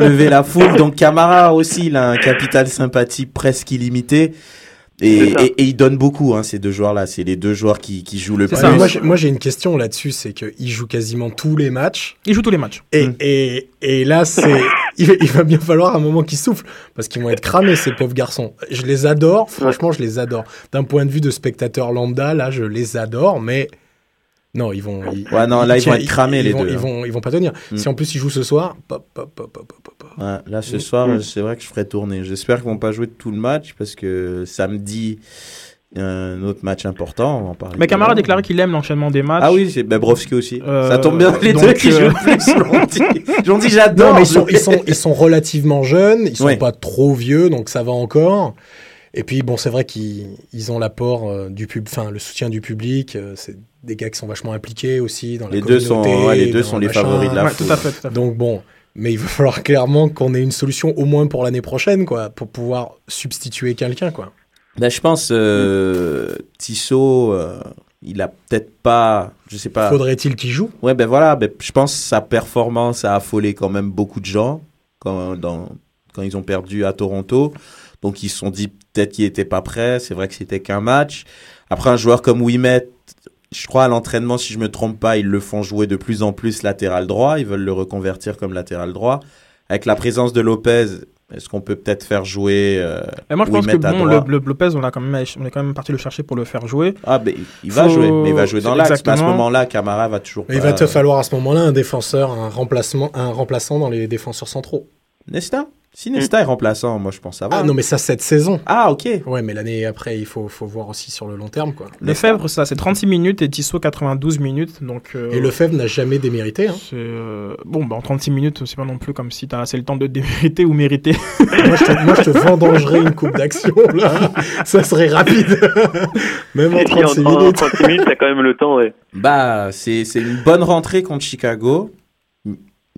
lever la foule. Donc Camara aussi, il a un capital sympathie presque illimité. Et ils donnent beaucoup, hein, ces deux joueurs-là. C'est les deux joueurs qui jouent le plus. Moi, j'ai une question là-dessus, c'est qu'ils jouent quasiment tous les matchs. Ils jouent tous les matchs. Et là, c'est... il va bien falloir un moment qu'ils soufflent, parce qu'ils vont être cramés, ces pauvres garçons. Je les adore, franchement, je les adore. D'un point de vue de spectateur lambda, là, je les adore, mais... Non, ils vont... Ils vont être cramés, les deux. Ils vont pas tenir. Si en plus ils jouent ce soir... Ouais, là, ce soir, c'est vrai que je ferai tourner. J'espère qu'ils vont pas jouer tout le match, parce que samedi, un autre match important, on va en parler. Mais Camara a déclaré qu'il aime l'enchaînement des matchs. Ah oui, c'est Bobrovski aussi. Ça tombe bien, les deux qui jouent plus. J'en dis, j'adore. Non, mais ils sont relativement jeunes, ils sont pas trop vieux, donc ça va encore. Et puis, bon, c'est vrai qu'ils ont l'apport du pub, enfin, le soutien du public. C'est des gars qui sont vachement impliqués aussi dans la communauté. Les deux sont les favoris de la foule. Tout à fait. Donc, bon, mais il va falloir clairement qu'on ait une solution au moins pour l'année prochaine, quoi, pour pouvoir substituer quelqu'un, quoi. Là, je pense, Tissot, il a peut-être pas, je sais pas. Faudrait-il qu'il joue ? Ouais, ben voilà, je pense que sa performance a affolé quand même beaucoup de gens quand ils ont perdu à Toronto. Donc, ils se sont dit peut-être qu'il n'était pas prêt. C'est vrai que c'était qu'un match. Après, un joueur comme Wimette, je crois à l'entraînement, si je me trompe pas, ils le font jouer de plus en plus latéral droit. Ils veulent le reconvertir comme latéral droit. Avec la présence de Lopez, est-ce qu'on peut peut-être faire jouer moi, je pense que Lopez, on est quand même parti le chercher pour le faire jouer. Ah, mais il va jouer dans l'axe. Mais à ce moment-là, Camara va toujours pas... Il va te falloir à ce moment-là un défenseur, un remplaçant dans les défenseurs centraux. Nesta ? Si Nesta est remplaçant, moi je pense ça va. Ah non, mais ça cette saison. Ah ok. Ouais, mais l'année après, il faut voir aussi sur le long terme, quoi. Lefèvre, ça c'est 36 minutes et Tissot 92 minutes, donc. Et Lefèvre n'a jamais démérité. Hein. En 36 minutes, c'est pas non plus comme si t'as assez le temps de démériter ou mériter. moi je te vendangerais une coupe d'action là, ça serait rapide. Même en 36 minutes. En 36 minutes, t'as quand même le temps, ouais. Bah c'est une bonne rentrée contre Chicago,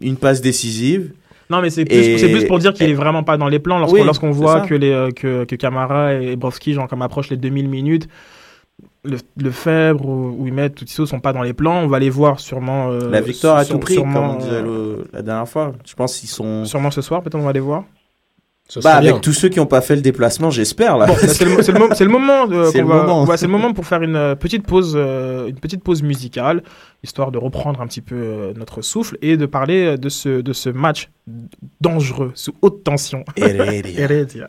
une passe décisive. Non, mais c'est plus pour dire qu'il est vraiment pas dans les plans lorsqu'on voit que Camara et Brovski, genre comme approchent les 2000 minutes, Lefèvre ou Wimette ou Tissot sont pas dans les plans. On va les voir sûrement. La victoire à tout prix, comme on disait la dernière fois. Je pense qu'ils sont. Sûrement ce soir, peut-être on va les voir. Avec tous ceux qui n'ont pas fait le déplacement, j'espère. Là. Bon, c'est le moment pour faire une petite pause musicale, histoire de reprendre un petit peu notre souffle et de parler de ce match dangereux sous haute tension. Heredia.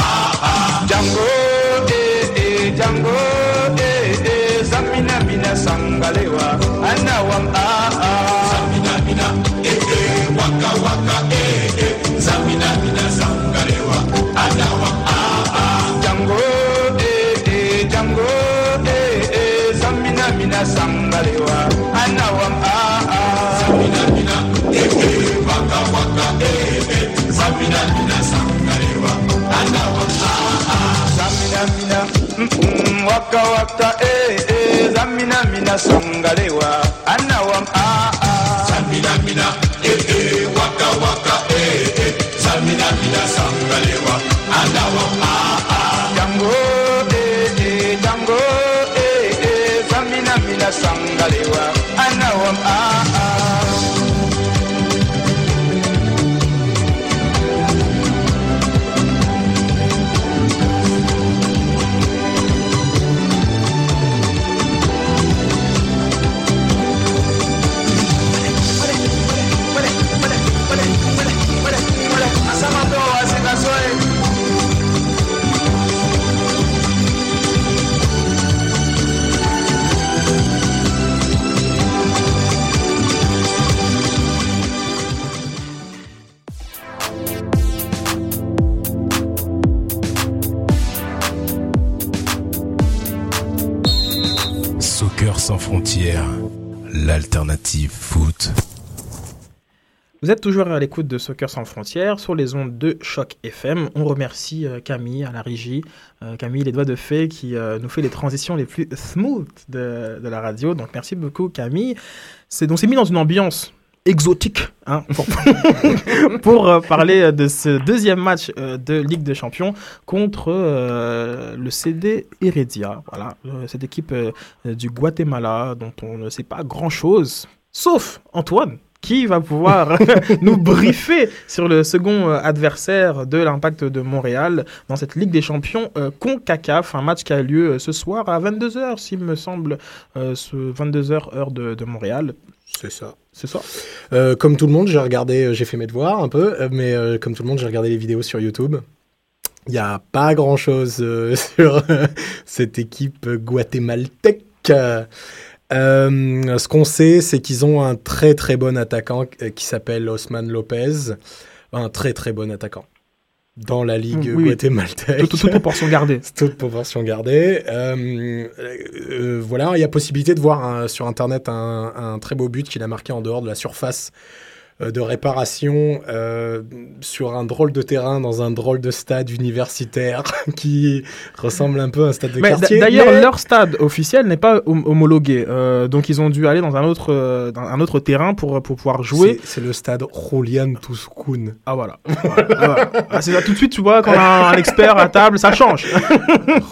Django, Django, Zamina, mina, Sangalewa, Anawa, Zamina, mina, waka, waka, Zamina, mina, Sangalewa, Anawa, Django, Django, Zamina, mina, Sangalewa, Anawa, Zamina, mina, waka, waka, Zamina mina sangarewa, anawa Zamina mina, waka waka Zamina mina sangarewa, anawa Zamina mina, waka waka Zamina mina sangarewa, anawa Django, Django, Zamina mina sangarewa, anawa Sans frontières, l'alternative foot. Vous êtes toujours à l'écoute de Soccer Sans Frontières sur les ondes de Choc FM. On remercie Camille à la régie, Camille les doigts de fée qui nous fait les transitions les plus smooth de la radio. Donc merci beaucoup Camille. C'est mis dans une ambiance exotique, hein, pour parler de ce deuxième match de Ligue des Champions contre le C.D. Heredia. Voilà, cette équipe du Guatemala dont on ne sait pas grand-chose, sauf Antoine, qui va pouvoir nous briefer sur le second adversaire de l'Impact de Montréal dans cette Ligue des Champions CONCACAF, un match qui a lieu ce soir à 22h, s'il me semble, 22h heure de Montréal. C'est ça. C'est ça. Comme tout le monde, j'ai regardé, j'ai fait mes devoirs un peu, mais comme tout le monde, j'ai regardé les vidéos sur YouTube. Il n'y a pas grand-chose sur cette équipe guatémaltèque. Ce qu'on sait, c'est qu'ils ont un très très bon attaquant qui s'appelle Osman Lopez. Un très très bon attaquant dans la Ligue guatémaltèque. Toute proportion gardée. Toute proportion gardée. Voilà, il y a possibilité de voir sur Internet un très beau but qu'il a marqué en dehors de la surface de réparation sur un drôle de terrain dans un drôle de stade universitaire qui ressemble un peu à un stade de quartier. D'ailleurs, leur stade officiel n'est pas homologué. Donc, ils ont dû aller dans un autre terrain pour pouvoir jouer. C'est le stade Roulian-Touscoun. Ah, voilà. Ah, c'est là, tout de suite, tu vois, quand on a un expert à table, ça change.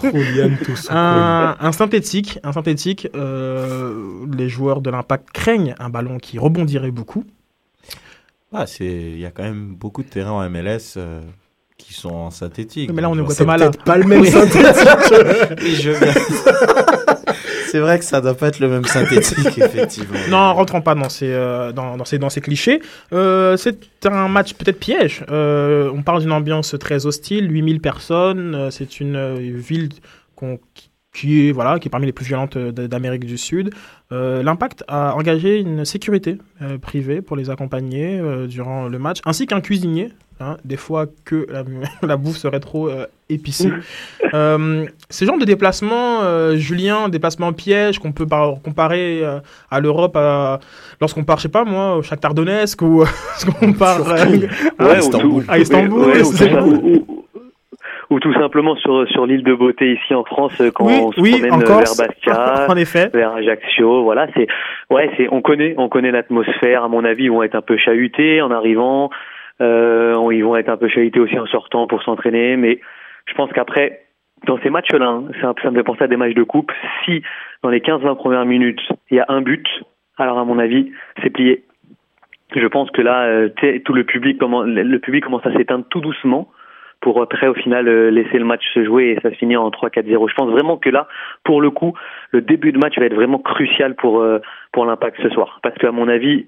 Roulian-Touscoun. Un synthétique. Les joueurs de l'Impact craignent un ballon qui rebondirait beaucoup. Il y a quand même beaucoup de terrains en MLS qui sont en synthétique. Mais là, on est au Guatemala. C'est peut-être pas le même synthétique. C'est vrai que ça doit pas être le même synthétique, effectivement. Non, rentrons pas dans ces clichés. C'est un match peut-être piège. On parle d'une ambiance très hostile, 8000 personnes. C'est une ville qui est parmi les plus violentes d'Amérique du Sud. L'Impact a engagé une sécurité privée pour les accompagner durant le match, ainsi qu'un cuisinier, hein, des fois que la bouffe serait trop épicée. Ce genre de déplacement, Julien, déplacement piège qu'on peut comparer à l'Europe lorsqu'on part, je sais pas moi, au Shakhtar Donetsk ou lorsqu'on part à Istanbul. Ou tout simplement sur l'île de Beauté ici en France quand on se promène vers Bastia, vers Ajaccio, voilà, on connaît l'atmosphère, à mon avis, ils vont être un peu chahutés en arrivant, ils vont être un peu chahutés aussi en sortant pour s'entraîner, mais je pense qu'après dans ces matchs-là, ça me fait penser à des matchs de coupe, si dans les 15-20 premières minutes, il y a un but, alors à mon avis, c'est plié. Je pense que là tout le public commence à s'éteindre tout doucement, pour après au final laisser le match se jouer et ça se finit en 3-4-0. Je pense vraiment que là, pour le coup, le début de match va être vraiment crucial pour l'Impact ce soir. Parce qu'à mon avis,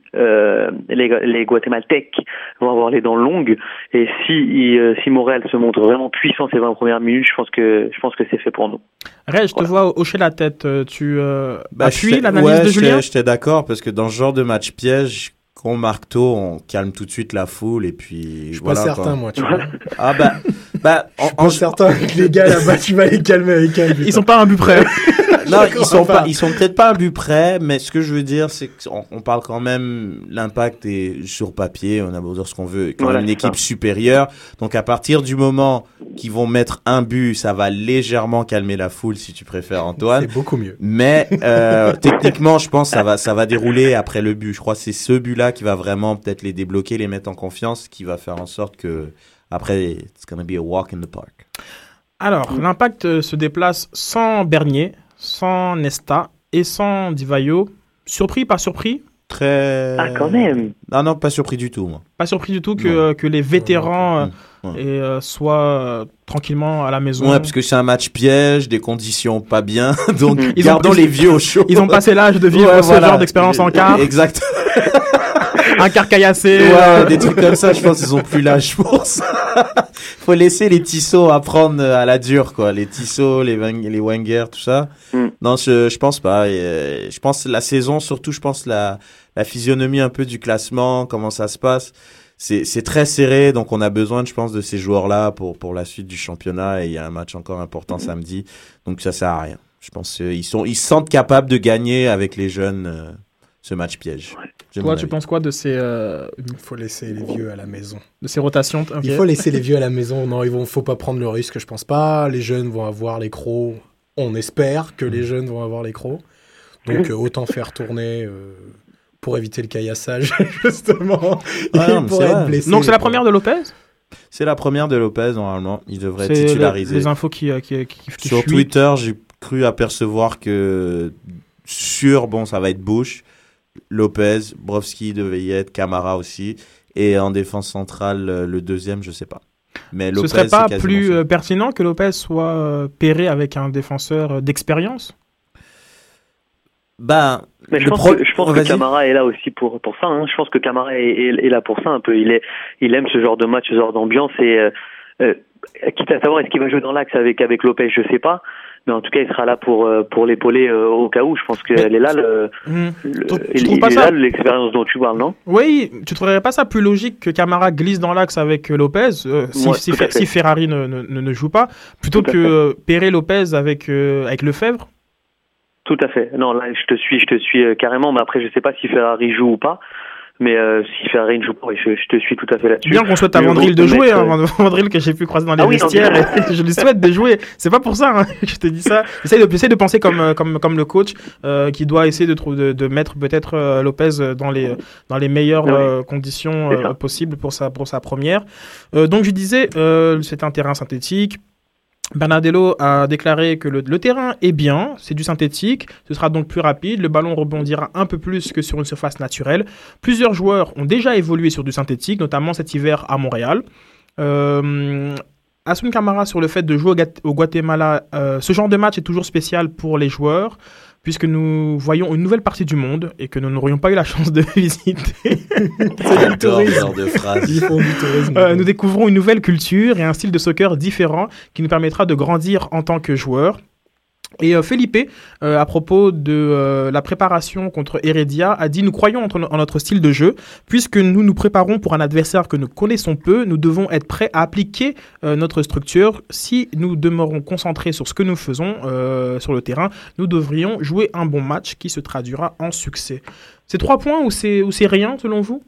les Guatémaltèques vont avoir les dents longues et si Montréal se montre vraiment puissant ces 20 premières minutes, je pense que c'est fait pour nous. Ray, je te vois hocher la tête. Tu appuies l'analyse de Julien ? Ouais, j'étais d'accord parce que dans ce genre de match piège, qu'on marque tôt, on calme tout de suite la foule et puis je suis pas certain, moi, tu vois. Ah je suis pas certain que les gars là-bas tu vas les calmer avec un but. Ils sont pas à un but près. Non, ils sont peut-être pas à un but près, mais ce que je veux dire c'est qu'on parle quand même, l'Impact est sur papier, on a beau dire ce qu'on veut, quand même une équipe supérieure. Donc à partir du moment qu'ils vont mettre un but, ça va légèrement calmer la foule si tu préfères, Antoine. C'est beaucoup mieux. Mais techniquement, je pense ça va dérouler après le but. Je crois que c'est ce but là qui va vraiment peut-être les débloquer, les mettre en confiance, qui va faire en sorte que après, it's gonna be a walk in the park. Alors, l'Impact se déplace sans Bernier, sans Nesta et sans Di Vaio. Surpris, pas surpris? Très... Ah, quand même. Ah non, pas surpris du tout, moi. Pas surpris du tout que les vétérans soient tranquillement à la maison. Ouais, parce que c'est un match piège, des conditions pas bien, donc gardons les vieux au chaud. Ils ont passé l'âge de vivre genre d'expérience en quart. Exact. Un quart caillassé. Ouais, des trucs comme ça, je pense qu'ils ont plus l'âge pour ça. Faut laisser les Tissot apprendre à la dure, quoi. Les Tissot, les Wenger, tout ça. Non, je pense pas. Je pense la saison, surtout, je pense la physionomie un peu du classement, comment ça se passe. C'est très serré, donc on a besoin, je pense, de ces joueurs-là pour la suite du championnat. Et il y a un match encore important samedi, donc ça sert à rien. Je pense ils se sentent capables de gagner avec les jeunes. Ce match piège. Ouais. Toi, tu penses quoi de ces... Il faut laisser les vieux à la maison. De ces rotations Il faut laisser les vieux à la maison. Non, il ne faut pas prendre le risque, je pense pas. Les jeunes vont avoir les crocs. On espère que les jeunes vont avoir les crocs. Donc, autant faire tourner pour éviter le caillassage, justement. Ah, pour être blessé. Donc c'est la première de Lopez ? C'est la première de Lopez, normalement. Il devrait être titularisé. Les infos qui sur fuit. Twitter, j'ai cru apercevoir que ça va être Bush, Lopez, Brovski devait y être, Camara aussi. Et en défense centrale, le deuxième, je ne sais pas. Mais Lopez, ce serait pas plus pertinent que Lopez soit pairé avec un défenseur d'expérience? Bah, mais je pense que Camara est là aussi pour ça. Hein. Je pense que Camara est là pour ça un peu. Il aime ce genre de match, ce genre d'ambiance. Et quitte à savoir est-ce qu'il va jouer dans l'axe avec Lopez, je sais pas. Mais en tout cas, il sera là pour l'épauler au cas où. Je pense qu'elle est là. L'expérience dont tu parles, non ? Oui, tu trouverais pas ça plus logique que Camara glisse dans l'axe avec Lopez si Ferrari ne joue pas, plutôt que pairer Lopez avec Lefèvre ? Tout à fait. Non, là, je te suis carrément. Mais après, je sais pas si Ferrari joue ou pas. Mais si Ferrari ne joue pas, je te suis tout à fait là-dessus. Bien qu'on souhaite à Vandril de jouer, Vandril que j'ai pu croiser dans les vestiaires, et je lui souhaite de jouer. C'est pas pour ça, hein, que je te dis ça. Essaye de penser comme le coach qui doit essayer de mettre peut-être Lopez dans les meilleures conditions possibles pour sa première. Donc je disais, c'est un terrain synthétique. Bernardello a déclaré que le terrain est bien, c'est du synthétique, ce sera donc plus rapide, le ballon rebondira un peu plus que sur une surface naturelle. Plusieurs joueurs ont déjà évolué sur du synthétique, notamment cet hiver à Montréal. Assun Camara sur le fait de jouer au Guatemala, ce genre de match est toujours spécial pour les joueurs, puisque nous voyons une nouvelle partie du monde et que nous n'aurions pas eu la chance de visiter. C'est du tourisme. Nous découvrons une nouvelle culture et un style de soccer différent qui nous permettra de grandir en tant que joueurs. Et Felipe, à propos de la préparation contre Heredia, a dit « Nous croyons en notre style de jeu. Puisque nous nous préparons pour un adversaire que nous connaissons peu, nous devons être prêts à appliquer notre structure. Si nous demeurons concentrés sur ce que nous faisons sur le terrain, nous devrions jouer un bon match qui se traduira en succès. » C'est 3 points ou c'est rien selon vous ?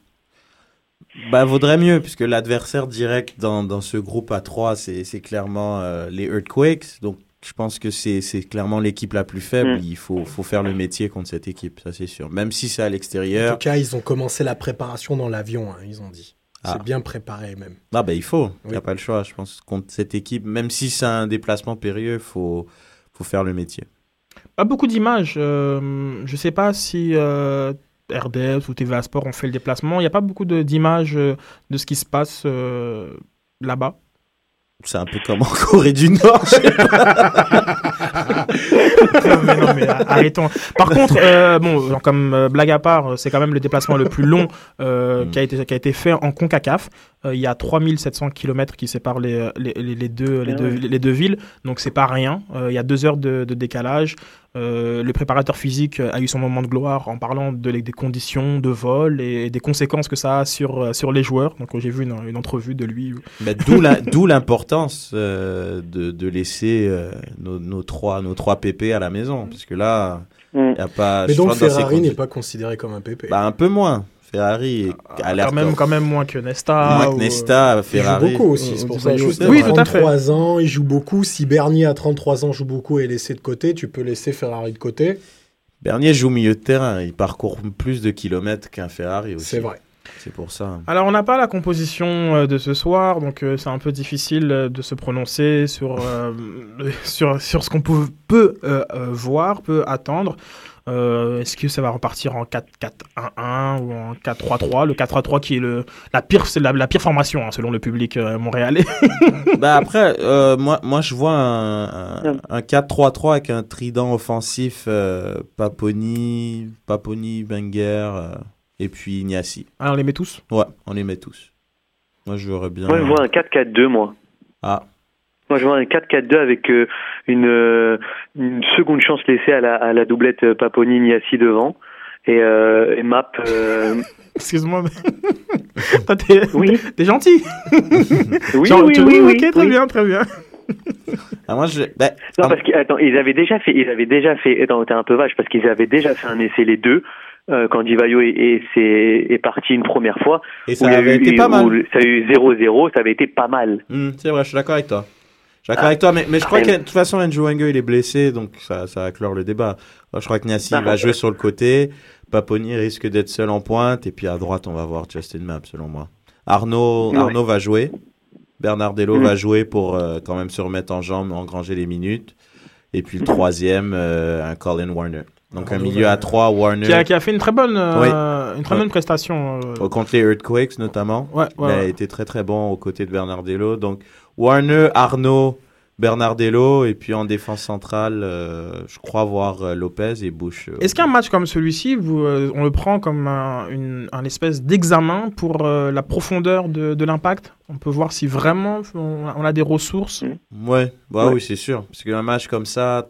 Bah, vaudrait mieux, puisque l'adversaire direct dans ce groupe à 3, c'est clairement les Earthquakes. Donc, je pense que c'est clairement l'équipe la plus faible. Il faut faire le métier contre cette équipe, ça c'est sûr. Même si c'est à l'extérieur. En tout cas, ils ont commencé la préparation dans l'avion, hein, ils ont dit. Ah. C'est bien préparé même. Ah bah, il faut, il n'y a pas le choix. Je pense contre cette équipe, même si c'est un déplacement périlleux, il faut faire le métier. Pas beaucoup d'images. Je ne sais pas si RDS ou TVA Sport ont fait le déplacement. Il n'y a pas beaucoup d'images de ce qui se passe là-bas. C'est un peu comme en Corée du Nord. Non mais arrêtons. Par contre, comme blague à part, c'est quand même le déplacement le plus long qui a été fait en CONCACAF. Il y a 3700 km qui séparent les deux villes. Donc c'est pas rien. Il y a 2 heures de décalage. Le préparateur physique a eu son moment de gloire en parlant des conditions de vol et des conséquences que ça a sur les joueurs. Donc j'ai vu une entrevue de lui. Bah, d'où l'importance de laisser nos trois PP à la maison, parce que là, il y a pas. Mais donc Ferrari n'est pas considéré comme un PP. Bah, un peu moins. Ferrari a l'air quand même moins que Nesta. Moins que Nesta, Ferrari. Il joue beaucoup aussi, c'est pour ça. Oui, tout à fait. 33 ans, il joue beaucoup. Si Bernier à 33 ans joue beaucoup et est laissé de côté, tu peux laisser Ferrari de côté. Bernier joue au milieu de terrain. Il parcourt plus de kilomètres qu'un Ferrari aussi. C'est vrai. C'est pour ça. Alors, on n'a pas la composition de ce soir, donc c'est un peu difficile de se prononcer sur ce qu'on peut voir, peut attendre. Est-ce que ça va repartir en 4-4-1-1 ou en 4-3-3 ? Le 4-3-3 qui est la pire formation, hein, selon le public montréalais. Bah après, moi je vois un 4-3-3 avec un trident offensif, Paponi, Wenger et puis Nyassi. Ah, on les met tous ? Ouais, on les met tous. Moi je verrais bien. Moi je vois un 4-4-2 moi. Ah. Moi, je vois un 4-4-2 avec une seconde chance laissée à la doublette Paponi-Nyassi devant et Map. Excuse-moi, mais... Toi, t'es gentil. Oui, genre, oui. Ok, très bien. Ah, moi, non, parce qu'ils avaient déjà fait... T'es un peu vache, parce qu'ils avaient déjà fait un essai, les deux, quand Di Vaio est parti une première fois. Et ça avait été pas mal. Ça a eu 0-0, ça avait été pas mal. C'est vrai, je suis d'accord avec toi. Je suis d'accord avec toi, mais je crois que de toute façon, Andrew Wenger, il est blessé, donc ça va clore le débat. Moi, je crois que Nyassi va jouer sur le côté, Paponi risque d'être seul en pointe, et puis à droite, on va voir Justin Mapp, selon moi. Arnaud va jouer, Bernardello va jouer pour quand même se remettre en jambes, engranger les minutes, et puis le troisième, un Colin Warner. Donc un milieu à 3, Warner. Qui a fait une très bonne, bonne prestation. Contre les Earthquakes notamment. Il a été très très bon aux côtés de Bernardello. Donc Warner, Arnaud, Bernardello. Et puis en défense centrale, je crois voir Lopez et Bush. Est-ce qu'un match comme celui-ci, on le prend comme un espèce d'examen pour la profondeur de l'impact ? On peut voir si vraiment on a des ressources ? Oui, c'est sûr. Parce qu'un match comme ça...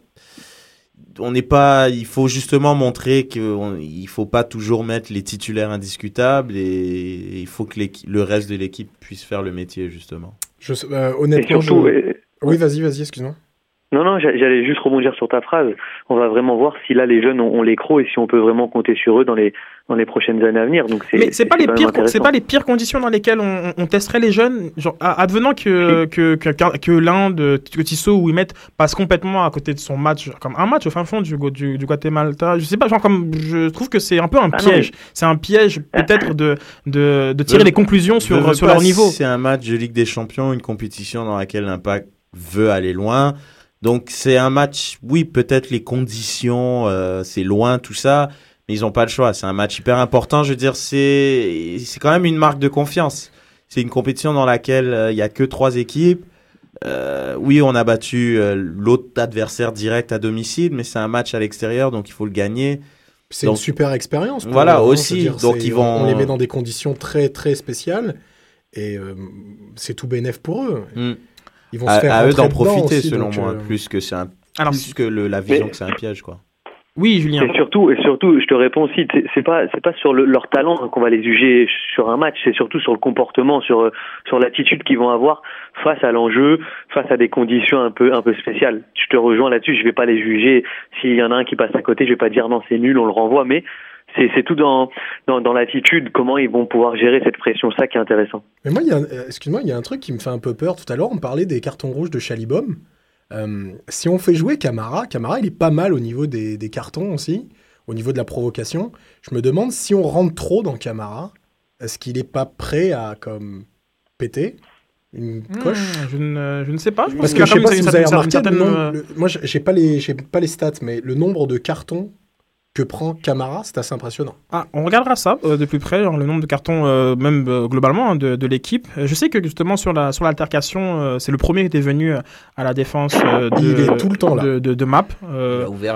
On n'est pas, il faut justement montrer qu'il ne faut pas toujours mettre les titulaires indiscutables et il faut que le reste de l'équipe puisse faire le métier, justement. Honnêtement, surtout, oui, vas-y, excuse-moi. Non, j'allais juste rebondir sur ta phrase. On va vraiment voir si là, les jeunes ont l'écro et si on peut vraiment compter sur eux dans les prochaines années à venir. Donc mais c'est pas les pires conditions dans lesquelles on testerait les jeunes, genre, advenant que l'Inde, que Tissot ou Wimette passe complètement à côté de son match, comme un match au fin fond du Guatemala. Je sais pas, genre comme je trouve que c'est un peu un piège. Non. C'est un piège peut-être de tirer des conclusions sur leur niveau. C'est un match de Ligue des Champions, une compétition dans laquelle l'Impact veut aller loin. Donc c'est un match, oui, peut-être les conditions, c'est loin, tout ça, mais ils n'ont pas le choix. C'est un match hyper important. Je veux dire, c'est quand même une marque de confiance. C'est une compétition dans laquelle il n'y a que 3 équipes. Oui, on a battu l'autre adversaire direct à domicile, mais c'est un match à l'extérieur, donc il faut le gagner. C'est une super expérience. Voilà, aussi. Donc on les met dans des conditions très, très spéciales et c'est tout bénéf pour eux. Ils vont se faire à eux d'en profiter, aussi, selon moi, plus que c'est la vision que c'est un piège, quoi. Oui, Julien. Et surtout, je te réponds aussi, c'est pas sur leur talent qu'on va les juger sur un match, c'est surtout sur le comportement, sur l'attitude qu'ils vont avoir face à l'enjeu, face à des conditions un peu spéciales. Je te rejoins là-dessus, je vais pas les juger. S'il y en a un qui passe à côté, je vais pas dire non, c'est nul, on le renvoie, mais c'est tout dans l'attitude, comment ils vont pouvoir gérer cette pression, ça qui est intéressant. Mais moi, il y a un truc qui me fait un peu peur. Tout à l'heure, on parlait des cartons rouges de Schällibaum. Si on fait jouer Camara, il est pas mal au niveau des cartons aussi, au niveau de la provocation. Je me demande si on rentre trop dans Camara, est-ce qu'il n'est pas prêt à comme péter une coche ? Je ne sais pas. Parce que je ne sais pas si vous avez remarqué, moi j'ai pas les stats, mais le nombre de cartons que prend Camara, c'est assez impressionnant. On regardera ça de plus près, genre, le nombre de cartons, même globalement, hein, de l'équipe. Je sais que justement sur l'altercation, c'est le premier qui était venu à la défense il est tout le temps, là. De Map.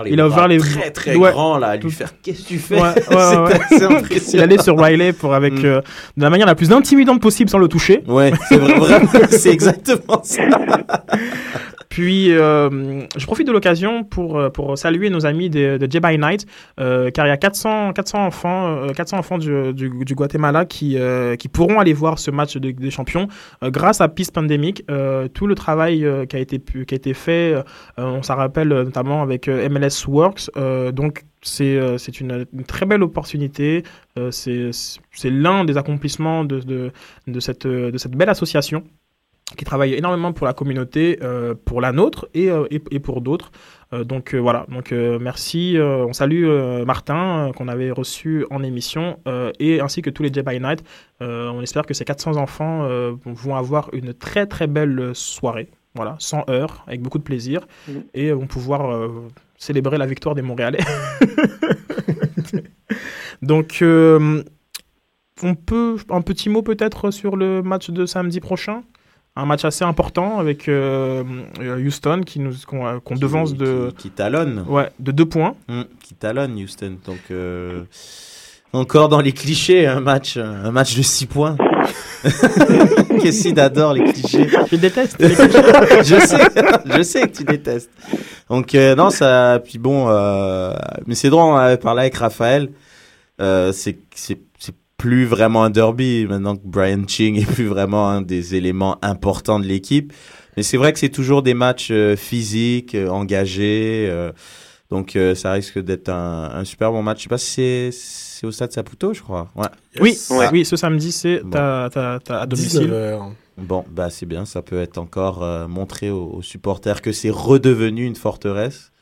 Il a ouvert les bras très très grands, là, à lui faire « Qu'est-ce que tu fais ?» C'est assez impressionnant. Il allait sur Riley de la manière la plus intimidante possible sans le toucher. Ouais, c'est vrai, c'est exactement ça. Puis, je profite de l'occasion pour saluer nos amis de J-By Night, car il y a 400 enfants du Guatemala qui pourront aller voir ce match des champions grâce à Peace Pandemic. Tout le travail qui a été fait, on s'en rappelle notamment avec MLS Works, donc c'est une très belle opportunité, c'est l'un des accomplissements de cette belle association qui travaille énormément pour la communauté, pour la nôtre et pour d'autres. Donc, merci. On salue Martin, qu'on avait reçu en émission, et ainsi que tous les J-By Night. On espère que ces 400 enfants vont avoir une très, très belle soirée, voilà, sans heurts, avec beaucoup de plaisir, et vont pouvoir célébrer la victoire des Montréalais. Donc, on peut un petit mot peut-être sur le match de samedi prochain ? Un match assez important avec Houston qu'on devance de... Qui talonne. Ouais, de 2 points. Qui talonne Houston. Donc, encore dans les clichés, un match de 6 points. Qu'est-ce qu'il adore, les clichés. Je déteste les clichés. Je sais que tu détestes. Donc, non, ça... Puis bon, mais c'est drôle, on avait parlé avec Raphaël. C'est plus vraiment un derby, maintenant que Brian Ching est plus vraiment un des éléments importants de l'équipe. Mais c'est vrai que c'est toujours des matchs physiques, engagés. Donc, ça risque d'être un super bon match. Je sais pas si c'est au stade Saputo, je crois. Ouais. Yes. Oui, ce samedi, c'est à domicile. 19h. Bon, bah c'est bien, ça peut être encore montré aux supporters que c'est redevenu une forteresse.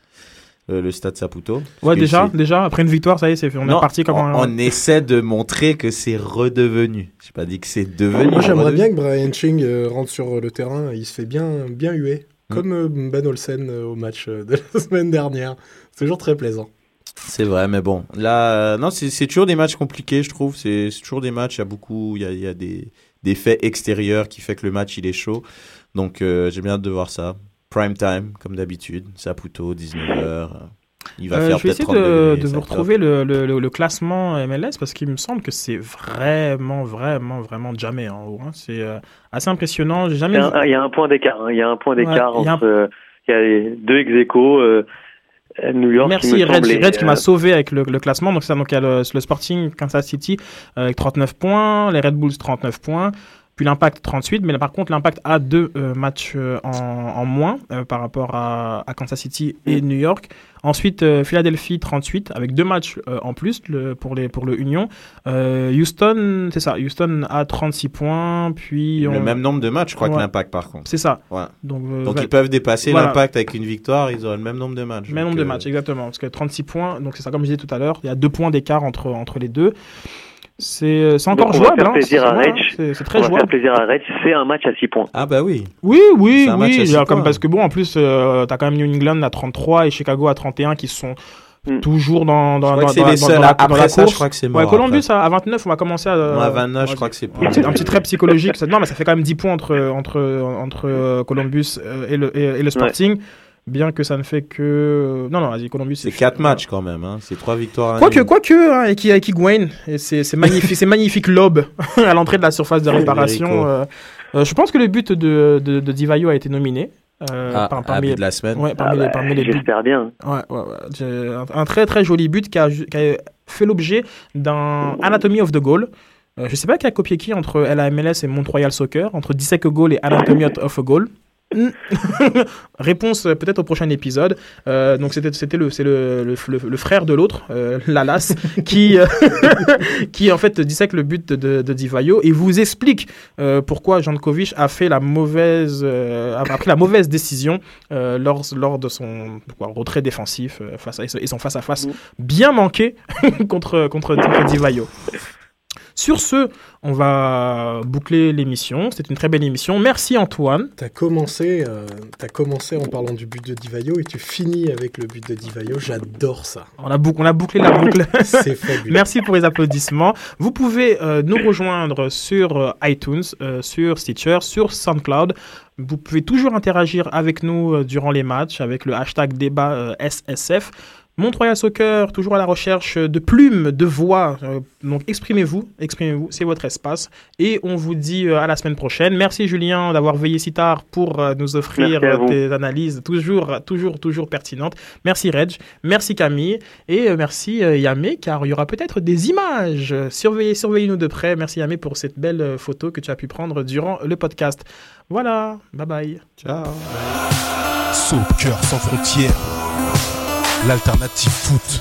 Le Stade Saputo. Ouais, déjà, après une victoire, ça y est, c'est fait. On est parti comme on essaie de montrer que c'est redevenu. J'ai pas dit que c'est devenu. Moi, j'aimerais bien que Brian Ching rentre sur le terrain. Il se fait bien huer, comme Ben Olsen au match de la semaine dernière. C'est toujours très plaisant. C'est vrai, mais bon, là, non, c'est toujours des matchs compliqués, je trouve. C'est toujours des matchs, il y a des faits extérieurs qui fait que le match il est chaud. Donc, j'ai bien hâte de voir ça. Prime time, comme d'habitude, Saputo, 19h. Il va faire peut-être 32 minutes. Je vais essayer de vous retrouver le classement MLS parce qu'il me semble que c'est vraiment jamais en haut. Hein. C'est assez impressionnant. J'ai jamais... Il y a un point d'écart. Il y a un point d'écart. Il y a deux ex-aequo. New York. Merci Red qui m'a sauvé avec le classement. Donc, il y a le Sporting Kansas City avec 39 points, les Red Bulls 39 points. Puis l'Impact 38, mais là, par contre l'Impact a deux matchs en moins par rapport à Kansas City et New York. Ensuite Philadelphie 38 avec deux matchs en plus pour le Union. Houston, c'est ça. Houston a 36 points, puis le même nombre de matchs, je crois que l'Impact par contre. C'est ça. Ouais. Donc ils peuvent dépasser l'Impact avec une victoire, ils auraient le même nombre de matchs. Même nombre de matchs, exactement. Parce que 36 points, donc c'est ça comme je disais tout à l'heure, il y a 2 points d'écart entre les deux. C'est encore jouable, hein. C'est très jouable. On va faire plaisir à Rech, c'est un match à 6 points. Ah bah oui. Oui, genre, comme parce que bon, en plus, t'as quand même New England à 33 et Chicago à 31 qui sont toujours dans la course. Je crois que c'est mort. Ouais, Columbus à 29, on va commencer à 29, je crois que c'est plus. C'est un petit trait psychologique. Non, mais ça fait quand même 10 points entre Columbus et le Sporting. Bien que ça ne fait que... Non, vas-y, Columbus... C'est 4 matchs quand même, hein. C'est 3 victoires. Quoique, avec Higuain, et ces magnifiques lobes à l'entrée de la surface de réparation. Je pense que le but de Di Vaio a été nominé. Parmi but de la semaine. Ouais, parmi les buts. J'espère bien. Ouais. Un très très joli but qui a fait l'objet d'un Anatomy of the Goal. Je ne sais pas qui a copié qui entre LAMLS et Montreal Soccer, entre Dissect a Goal et Anatomy of a Goal. Réponse peut-être au prochain épisode. Donc c'est le frère de l'autre, Lalas, qui en fait dissèque le but de Di Vaio et vous explique pourquoi Jankovic a fait a pris la mauvaise décision lors de son retrait défensif et son face à face bien manqué contre Di Vaio. Sur ce, on va boucler l'émission. C'était une très belle émission. Merci Antoine. T'as commencé en parlant du but de Di Vaio et tu finis avec le but de Di Vaio. J'adore ça. On a bouclé la boucle. C'est fabuleux. Merci pour les applaudissements. Vous pouvez nous rejoindre sur iTunes, sur Stitcher, sur SoundCloud. Vous pouvez toujours interagir avec nous durant les matchs avec le hashtag débat SSF. Montreal Soccer, toujours à la recherche de plumes, de voix, donc exprimez-vous, c'est votre espace et on vous dit à la semaine prochaine. Merci Julien d'avoir veillé si tard pour nous offrir tes analyses toujours pertinentes. Merci Reg, merci Camille et merci Yamé car il y aura peut-être des images. Surveillez-nous de près. Merci Yamé pour cette belle photo que tu as pu prendre durant le podcast. Voilà, bye bye. Ciao. Soccer sans frontières. L'alternative foot.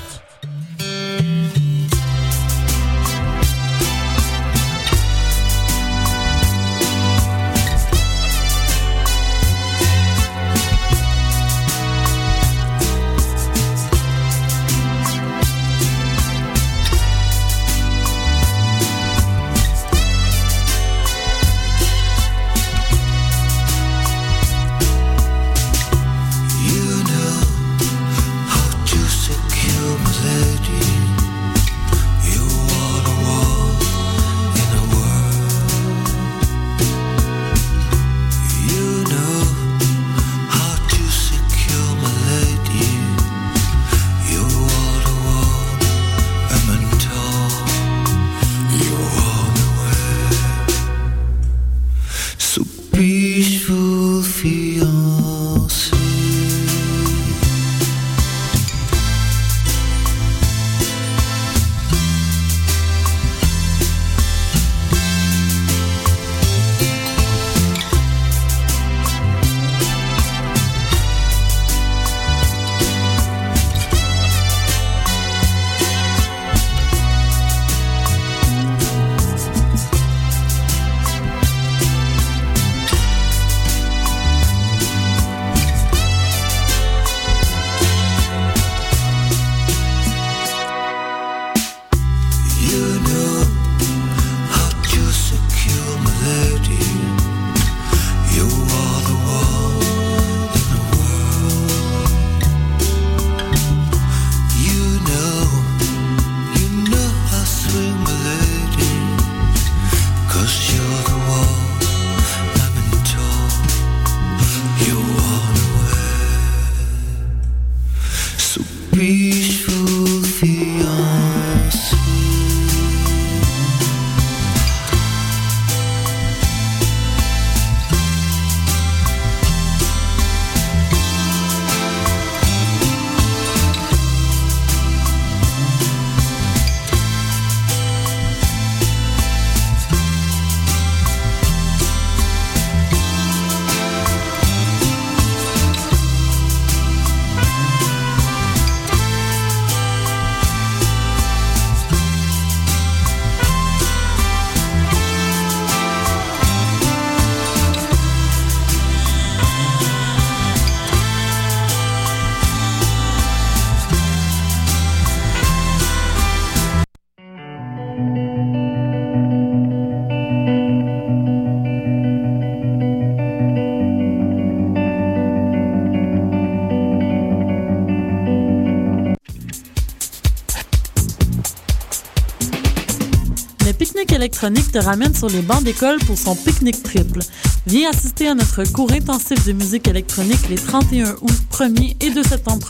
Électronique te ramène sur les bancs d'école pour son pique-nique triple. Viens assister à notre cours intensif de musique électronique les 31 août, 1er et 2 septembre